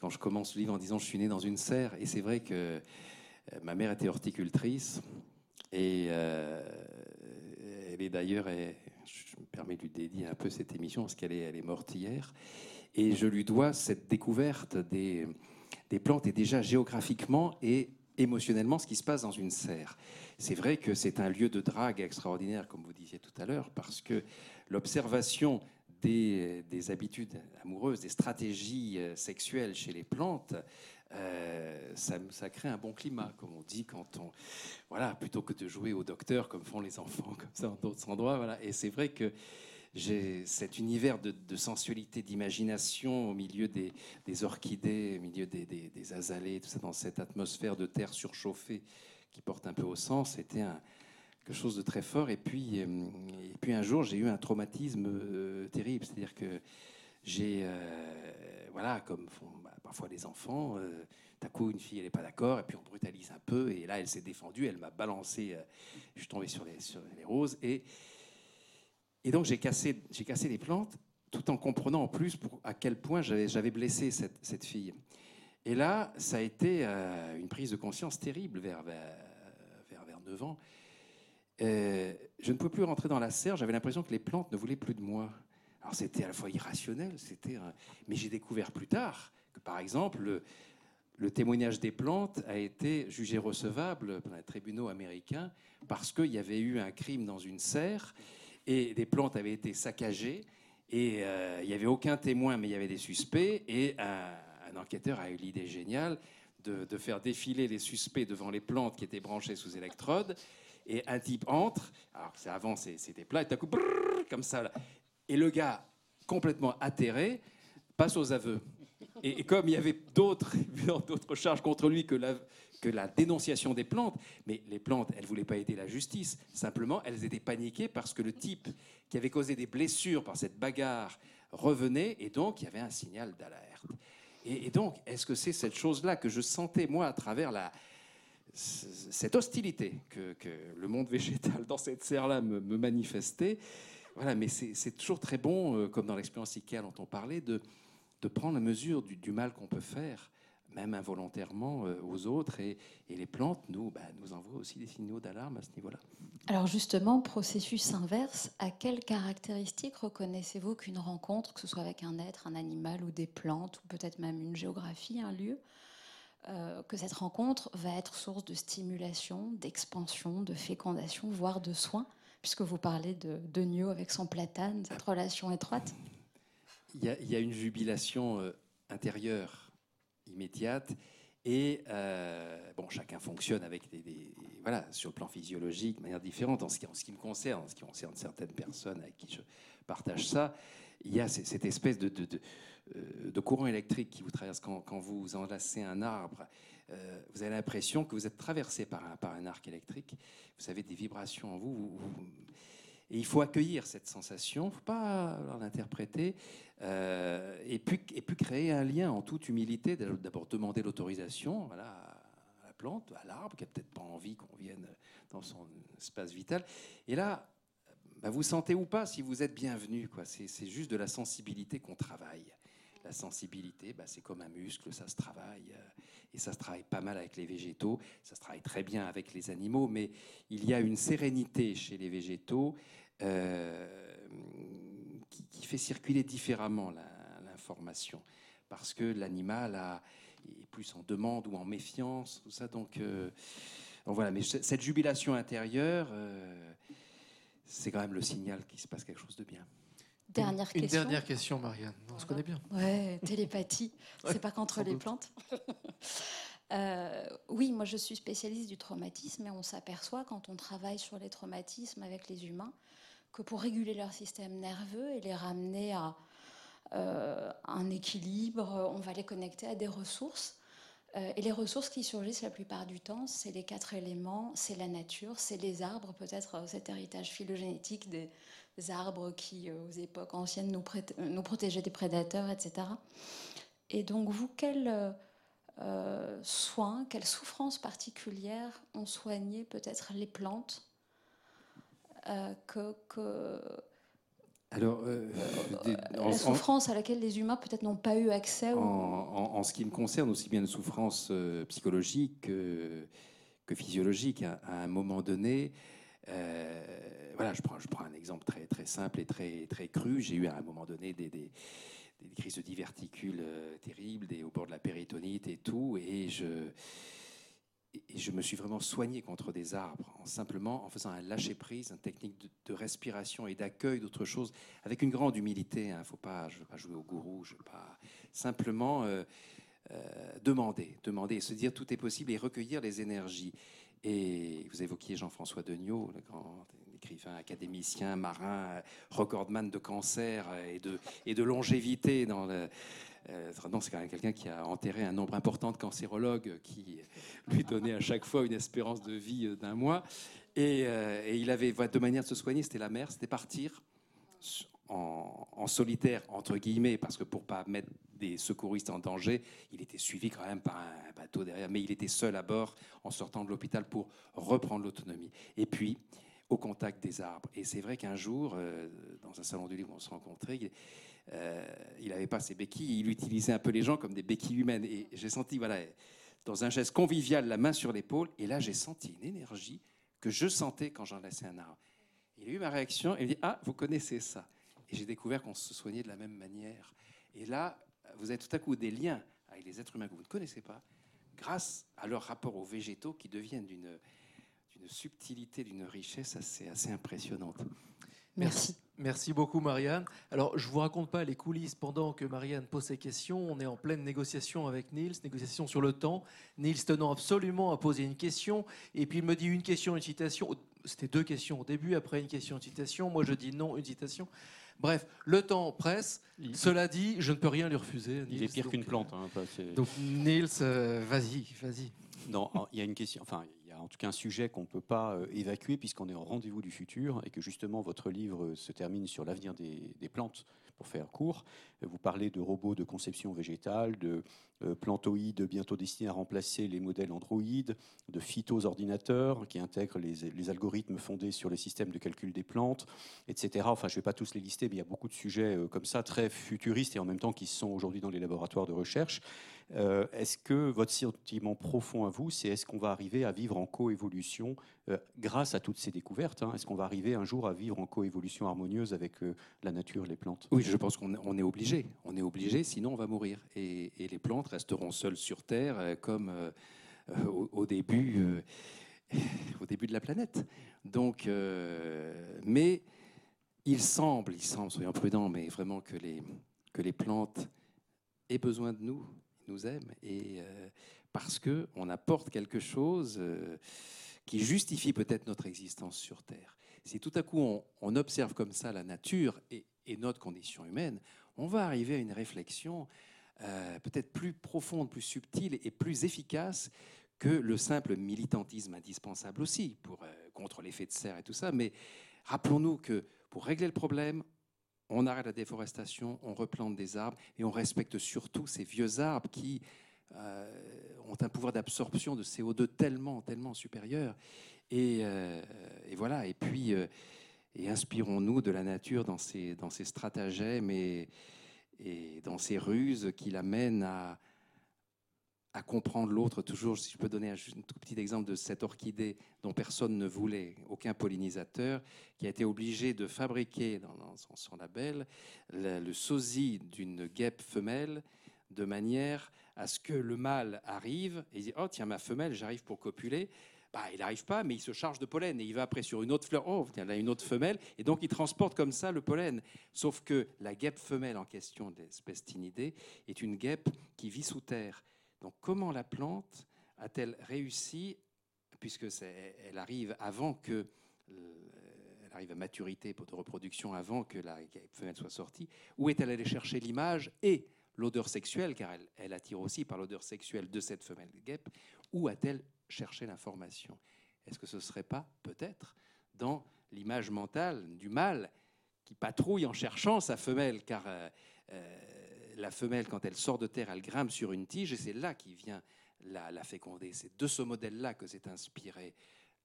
Quand je commence le livre en disant « je suis né dans une serre », et c'est vrai que ma mère était horticultrice, et euh, elle est d'ailleurs, elle, je me permets de lui dédier un peu cette émission, parce qu'elle est, elle est morte hier, et je lui dois cette découverte des, des plantes et déjà géographiquement et émotionnellement ce qui se passe dans une serre. C'est vrai que c'est un lieu de drague extraordinaire, comme vous disiez tout à l'heure, parce que l'observation des, des habitudes amoureuses, des stratégies sexuelles chez les plantes, euh, ça, ça crée un bon climat, comme on dit, quand on, voilà, plutôt que de jouer au docteur, comme font les enfants, comme ça, en d'autres endroits. Voilà. Et c'est vrai que j'ai cet univers de, de sensualité, d'imagination au milieu des, des orchidées, au milieu des, des, des azalées, tout ça, dans cette atmosphère de terre surchauffée qui porte un peu au sang. C'était un, quelque chose de très fort. Et puis, et puis un jour, j'ai eu un traumatisme euh, terrible. C'est-à-dire que j'ai, euh, voilà, comme font bah, parfois les enfants, euh, d'un coup, une fille, elle n'est pas d'accord, et puis on brutalise un peu. Et là, elle s'est défendue, elle m'a balancé. Euh, je suis tombé sur les, sur les roses. Et... Et donc, j'ai cassé, j'ai cassé les plantes, tout en comprenant en plus pour, à quel point j'avais, j'avais blessé cette, cette fille. Et là, ça a été euh, une prise de conscience terrible vers, vers, vers, vers neuf ans. Euh, je ne pouvais plus rentrer dans la serre. J'avais l'impression que les plantes ne voulaient plus de moi. Alors, c'était à la fois irrationnel, c'était, euh, mais j'ai découvert plus tard que, par exemple, le, le témoignage des plantes a été jugé recevable par les tribunaux américains parce qu'il y avait eu un crime dans une serre. Et des plantes avaient été saccagées, et euh, il n'y avait aucun témoin, mais il y avait des suspects, et un, un enquêteur a eu l'idée géniale de, de faire défiler les suspects devant les plantes qui étaient branchées sous électrode, et un type entre, alors que avant c'était plat, et d'un coup, brrr, comme ça, là. Et le gars, complètement atterré, passe aux aveux. Et, et comme il y avait d'autres, d'autres charges contre lui que la... que la dénonciation des plantes, mais les plantes, elles ne voulaient pas aider la justice. Simplement, elles étaient paniquées parce que le type qui avait causé des blessures par cette bagarre revenait, et donc il y avait un signal d'alerte. Et, et donc, est-ce que c'est cette chose-là que je sentais, moi, à travers la, cette hostilité que, que le monde végétal dans cette serre-là me, me manifestait? Voilà, mais c'est, c'est toujours très bon, euh, comme dans l'expérience I C A dont on parlait, de, de prendre la mesure du, du mal qu'on peut faire, même involontairement, euh, aux autres. Et, et les plantes, nous, bah, nous envoient aussi des signaux d'alarme à ce niveau-là. Alors justement, processus inverse, à quelles caractéristiques reconnaissez-vous qu'une rencontre, que ce soit avec un être, un animal ou des plantes, ou peut-être même une géographie, un lieu, euh, que cette rencontre va être source de stimulation, d'expansion, de fécondation, voire de soins, puisque vous parlez de, de Nio avec son platane, cette relation étroite. Il y a, il y a une jubilation euh, intérieure, immédiate, et euh, bon, chacun fonctionne avec des, des voilà, sur le plan physiologique, de manière différente. En ce qui, en ce qui me concerne, en ce qui concerne certaines personnes avec qui je partage ça, il y a cette espèce de de, de, de courant électrique qui vous traverse quand, quand vous enlacez un arbre. Euh, vous avez l'impression que vous êtes traversé par un par un arc électrique. Vous avez des vibrations en vous. vous, vous Et il faut accueillir cette sensation, il ne faut pas l'interpréter, euh, et, puis, et puis créer un lien en toute humilité. D'abord, demander l'autorisation, voilà, à la plante, à l'arbre, qui n'a peut-être pas envie qu'on vienne dans son espace vital. Et là, bah, vous sentez ou pas si vous êtes bienvenu, quoi. C'est, c'est juste de la sensibilité qu'on travaille. La sensibilité, bah, c'est comme un muscle, ça se travaille. Euh, et ça se travaille pas mal avec les végétaux, ça se travaille très bien avec les animaux, mais il y a une sérénité chez les végétaux euh, qui, qui fait circuler différemment la, l'information, parce que l'animal a, est plus en demande ou en méfiance, tout ça. Donc, euh, donc voilà, mais cette jubilation intérieure, euh, c'est quand même le signal qu'il se passe quelque chose de bien. Dernière Une question. dernière question, Marianne. On voilà. se connaît bien. Ouais, télépathie. C'est ouais, pas qu'entre les doute. plantes. euh, oui, moi je suis spécialiste du traumatisme, et on s'aperçoit quand on travaille sur les traumatismes avec les humains que pour réguler leur système nerveux et les ramener à euh, un équilibre, on va les connecter à des ressources. Euh, et les ressources qui surgissent la plupart du temps, c'est les quatre éléments, c'est la nature, c'est les arbres, peut-être cet héritage phylogénétique des arbres qui, aux époques anciennes, nous, prét- nous protégeaient des prédateurs, et cetera. Et donc, vous, quels euh, soins, quelles souffrances particulières ont soigné peut-être les plantes euh, que, que Alors, euh, des, la en, souffrance en, à laquelle les humains peut-être n'ont pas eu accès en, ou... en, en ce qui me concerne, aussi bien une souffrance euh, psychologique euh, que physiologique, à, à un moment donné. Euh, voilà, je prends, je prends un exemple très, très simple et très, très cru. J'ai eu à un moment donné des, des, des crises de diverticules euh, terribles, des, au bord de la péritonite et tout. Et je, et je me suis vraiment soigné contre des arbres, en simplement en faisant un lâcher-prise, une technique de, de respiration et d'accueil d'autre chose, avec une grande humilité. Il hein, ne faut pas, je veux pas jouer au gourou, je veux pas, simplement euh, euh, demander, demander et se dire tout est possible et recueillir les énergies. Et vous évoquiez Jean-François Degnaud, le grand écrivain, académicien, marin, recordman de cancer et de, et de longévité. Dans le, euh, non, c'est quand même quelqu'un qui a enterré un nombre important de cancérologues qui lui donnaient à chaque fois une espérance de vie d'un mois. Et, euh, et il avait deux manières de se soigner, c'était la mer, c'était partir en, en solitaire, entre guillemets, parce que pour ne pas mettre des secouristes en danger, il était suivi quand même par un bateau derrière, mais il était seul à bord en sortant de l'hôpital pour reprendre l'autonomie. Et puis, au contact des arbres. Et c'est vrai qu'un jour, euh, dans un salon du livre où on se rencontrait, euh, il n'avait pas ses béquilles, il utilisait un peu les gens comme des béquilles humaines. Et j'ai senti, voilà, dans un geste convivial, la main sur l'épaule, et là j'ai senti une énergie que je sentais quand j'enlaçais un arbre. Il a eu ma réaction, il me dit « Ah, vous connaissez ça ». Et j'ai découvert qu'on se soignait de la même manière. Et là, vous avez tout à coup des liens avec les êtres humains que vous ne connaissez pas, grâce à leur rapport aux végétaux qui deviennent d'une, d'une subtilité, d'une richesse assez, assez impressionnante. Merci. Merci beaucoup, Marianne. Alors, je ne vous raconte pas les coulisses pendant que Marianne pose ses questions. On est en pleine négociation avec Nils, négociation sur le temps. Nils tenant absolument à poser une question. Et puis, il me dit une question, une citation. C'était deux questions au début, après une question, une citation. Moi, je dis non, une citation. Bref, le temps presse. Il... Cela dit, je ne peux rien lui refuser. Nils, il est pire donc, qu'une plante. Hein, donc, Nils, euh, vas-y, vas-y. Non, il y a une question. Enfin, il y a en tout cas un sujet qu'on ne peut pas euh, évacuer puisqu'on est au rendez-vous du futur et que justement votre livre se termine sur l'avenir des, des plantes. Pour faire court, vous parlez de robots de conception végétale, de euh, plantoïdes bientôt destinés à remplacer les modèles androïdes, de phytoordinateurs qui intègrent les, les algorithmes fondés sur les systèmes de calcul des plantes, et cetera. Enfin, je ne vais pas tous les lister, mais il y a beaucoup de sujets euh, comme ça, très futuristes et en même temps qui sont aujourd'hui dans les laboratoires de recherche. Euh, est-ce que votre sentiment profond à vous, c'est est-ce qu'on va arriver à vivre en coévolution euh, grâce à toutes ces découvertes hein, est-ce qu'on va arriver un jour à vivre en coévolution harmonieuse avec euh, la nature, les plantes ? Oui, je pense qu'on on est obligé. On est obligé, sinon on va mourir. Et, et les plantes resteront seules sur Terre euh, comme euh, au, au, début, euh, au début de la planète. Donc, euh, mais il semble, il semble, soyons prudents, mais vraiment que les, que les plantes aient besoin de nous, nous aiment, et euh, parce qu'on apporte quelque chose euh, qui justifie peut-être notre existence sur Terre. Si tout à coup on, on observe comme ça la nature et, et notre condition humaine, on va arriver à une réflexion euh, peut-être plus profonde, plus subtile et plus efficace que le simple militantisme indispensable aussi pour, euh, contre l'effet de serre et tout ça. Mais rappelons-nous que pour régler le problème, on arrête la déforestation, on replante des arbres et on respecte surtout ces vieux arbres qui euh, ont un pouvoir d'absorption de C O deux tellement, tellement supérieur. Et, euh, et voilà. Et puis, euh, et inspirons-nous de la nature dans ses, dans ses stratagèmes et, et dans ses ruses qui l'amènent à, à comprendre l'autre. Toujours, si je peux donner un, un tout petit exemple de cette orchidée dont personne ne voulait, aucun pollinisateur, qui a été obligé de fabriquer dans, dans son, son label le, le sosie d'une guêpe femelle de manière à ce que le mâle arrive et dit « Oh tiens, ma femelle, j'arrive pour copuler ». Bah, il n'arrive pas, mais il se charge de pollen et il va après sur une autre fleur. Oh, tiens, là, une autre femelle. Et donc, il transporte comme ça le pollen. Sauf que la guêpe femelle en question de l'espèce Tinidée est une guêpe qui vit sous terre. Donc, comment la plante a-t-elle réussi, puisque c'est, elle arrive avant que, euh, elle arrive à maturité pour de reproduction avant que la guêpe femelle soit sortie, où est-elle allée chercher l'image et l'odeur sexuelle, car elle, elle attire aussi par l'odeur sexuelle de cette femelle guêpe, où a-t-elle chercher l'information. Est-ce que ce ne serait pas, peut-être, dans l'image mentale du mâle qui patrouille en cherchant sa femelle, car euh, euh, la femelle, quand elle sort de terre, elle grimpe sur une tige, et c'est là qui vient la, la féconder. C'est de ce modèle-là que s'est inspirée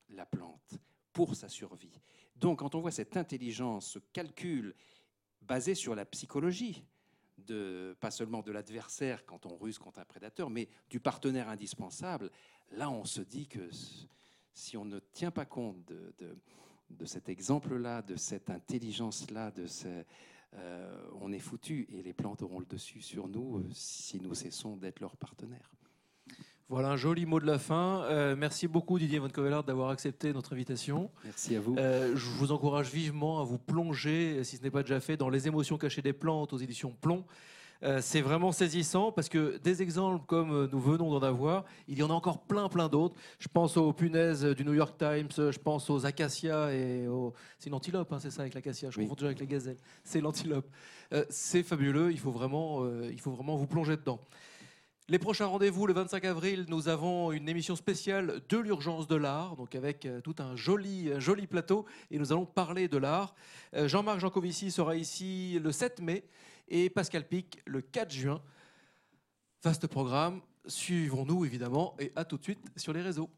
la plante pour sa survie. Donc, quand on voit cette intelligence, ce calcul basé sur la psychologie, de, pas seulement de l'adversaire quand on ruse contre un prédateur, mais du partenaire indispensable, là, on se dit que si on ne tient pas compte de, de, de cet exemple-là, de cette intelligence-là, de ce, euh, on est foutu et les plantes auront le dessus sur nous euh, si nous cessons d'être leurs partenaires. Voilà un joli mot de la fin. Euh, merci beaucoup Didier van Cauwelaert d'avoir accepté notre invitation. Merci à vous. Euh, je vous encourage vivement à vous plonger, si ce n'est pas déjà fait, dans Les émotions cachées des plantes aux éditions Plon. Euh, c'est vraiment saisissant parce que des exemples comme nous venons d'en avoir, il y en a encore plein plein d'autres. Je pense aux punaises du New York Times, je pense aux acacias et aux... C'est une antilope, hein, c'est ça avec l'acacia, je oui. confonds toujours avec les gazelles. C'est l'antilope. Euh, c'est fabuleux, il faut vraiment, euh, il faut vraiment vous plonger dedans. Les prochains rendez-vous, le vingt-cinq avril, nous avons une émission spéciale de l'urgence de l'art, donc avec tout un joli, un joli plateau, et nous allons parler de l'art. Jean-Marc Jancovici sera ici le sept mai et Pascal Pic le quatre juin. Vaste programme, suivons-nous évidemment et à tout de suite sur les réseaux.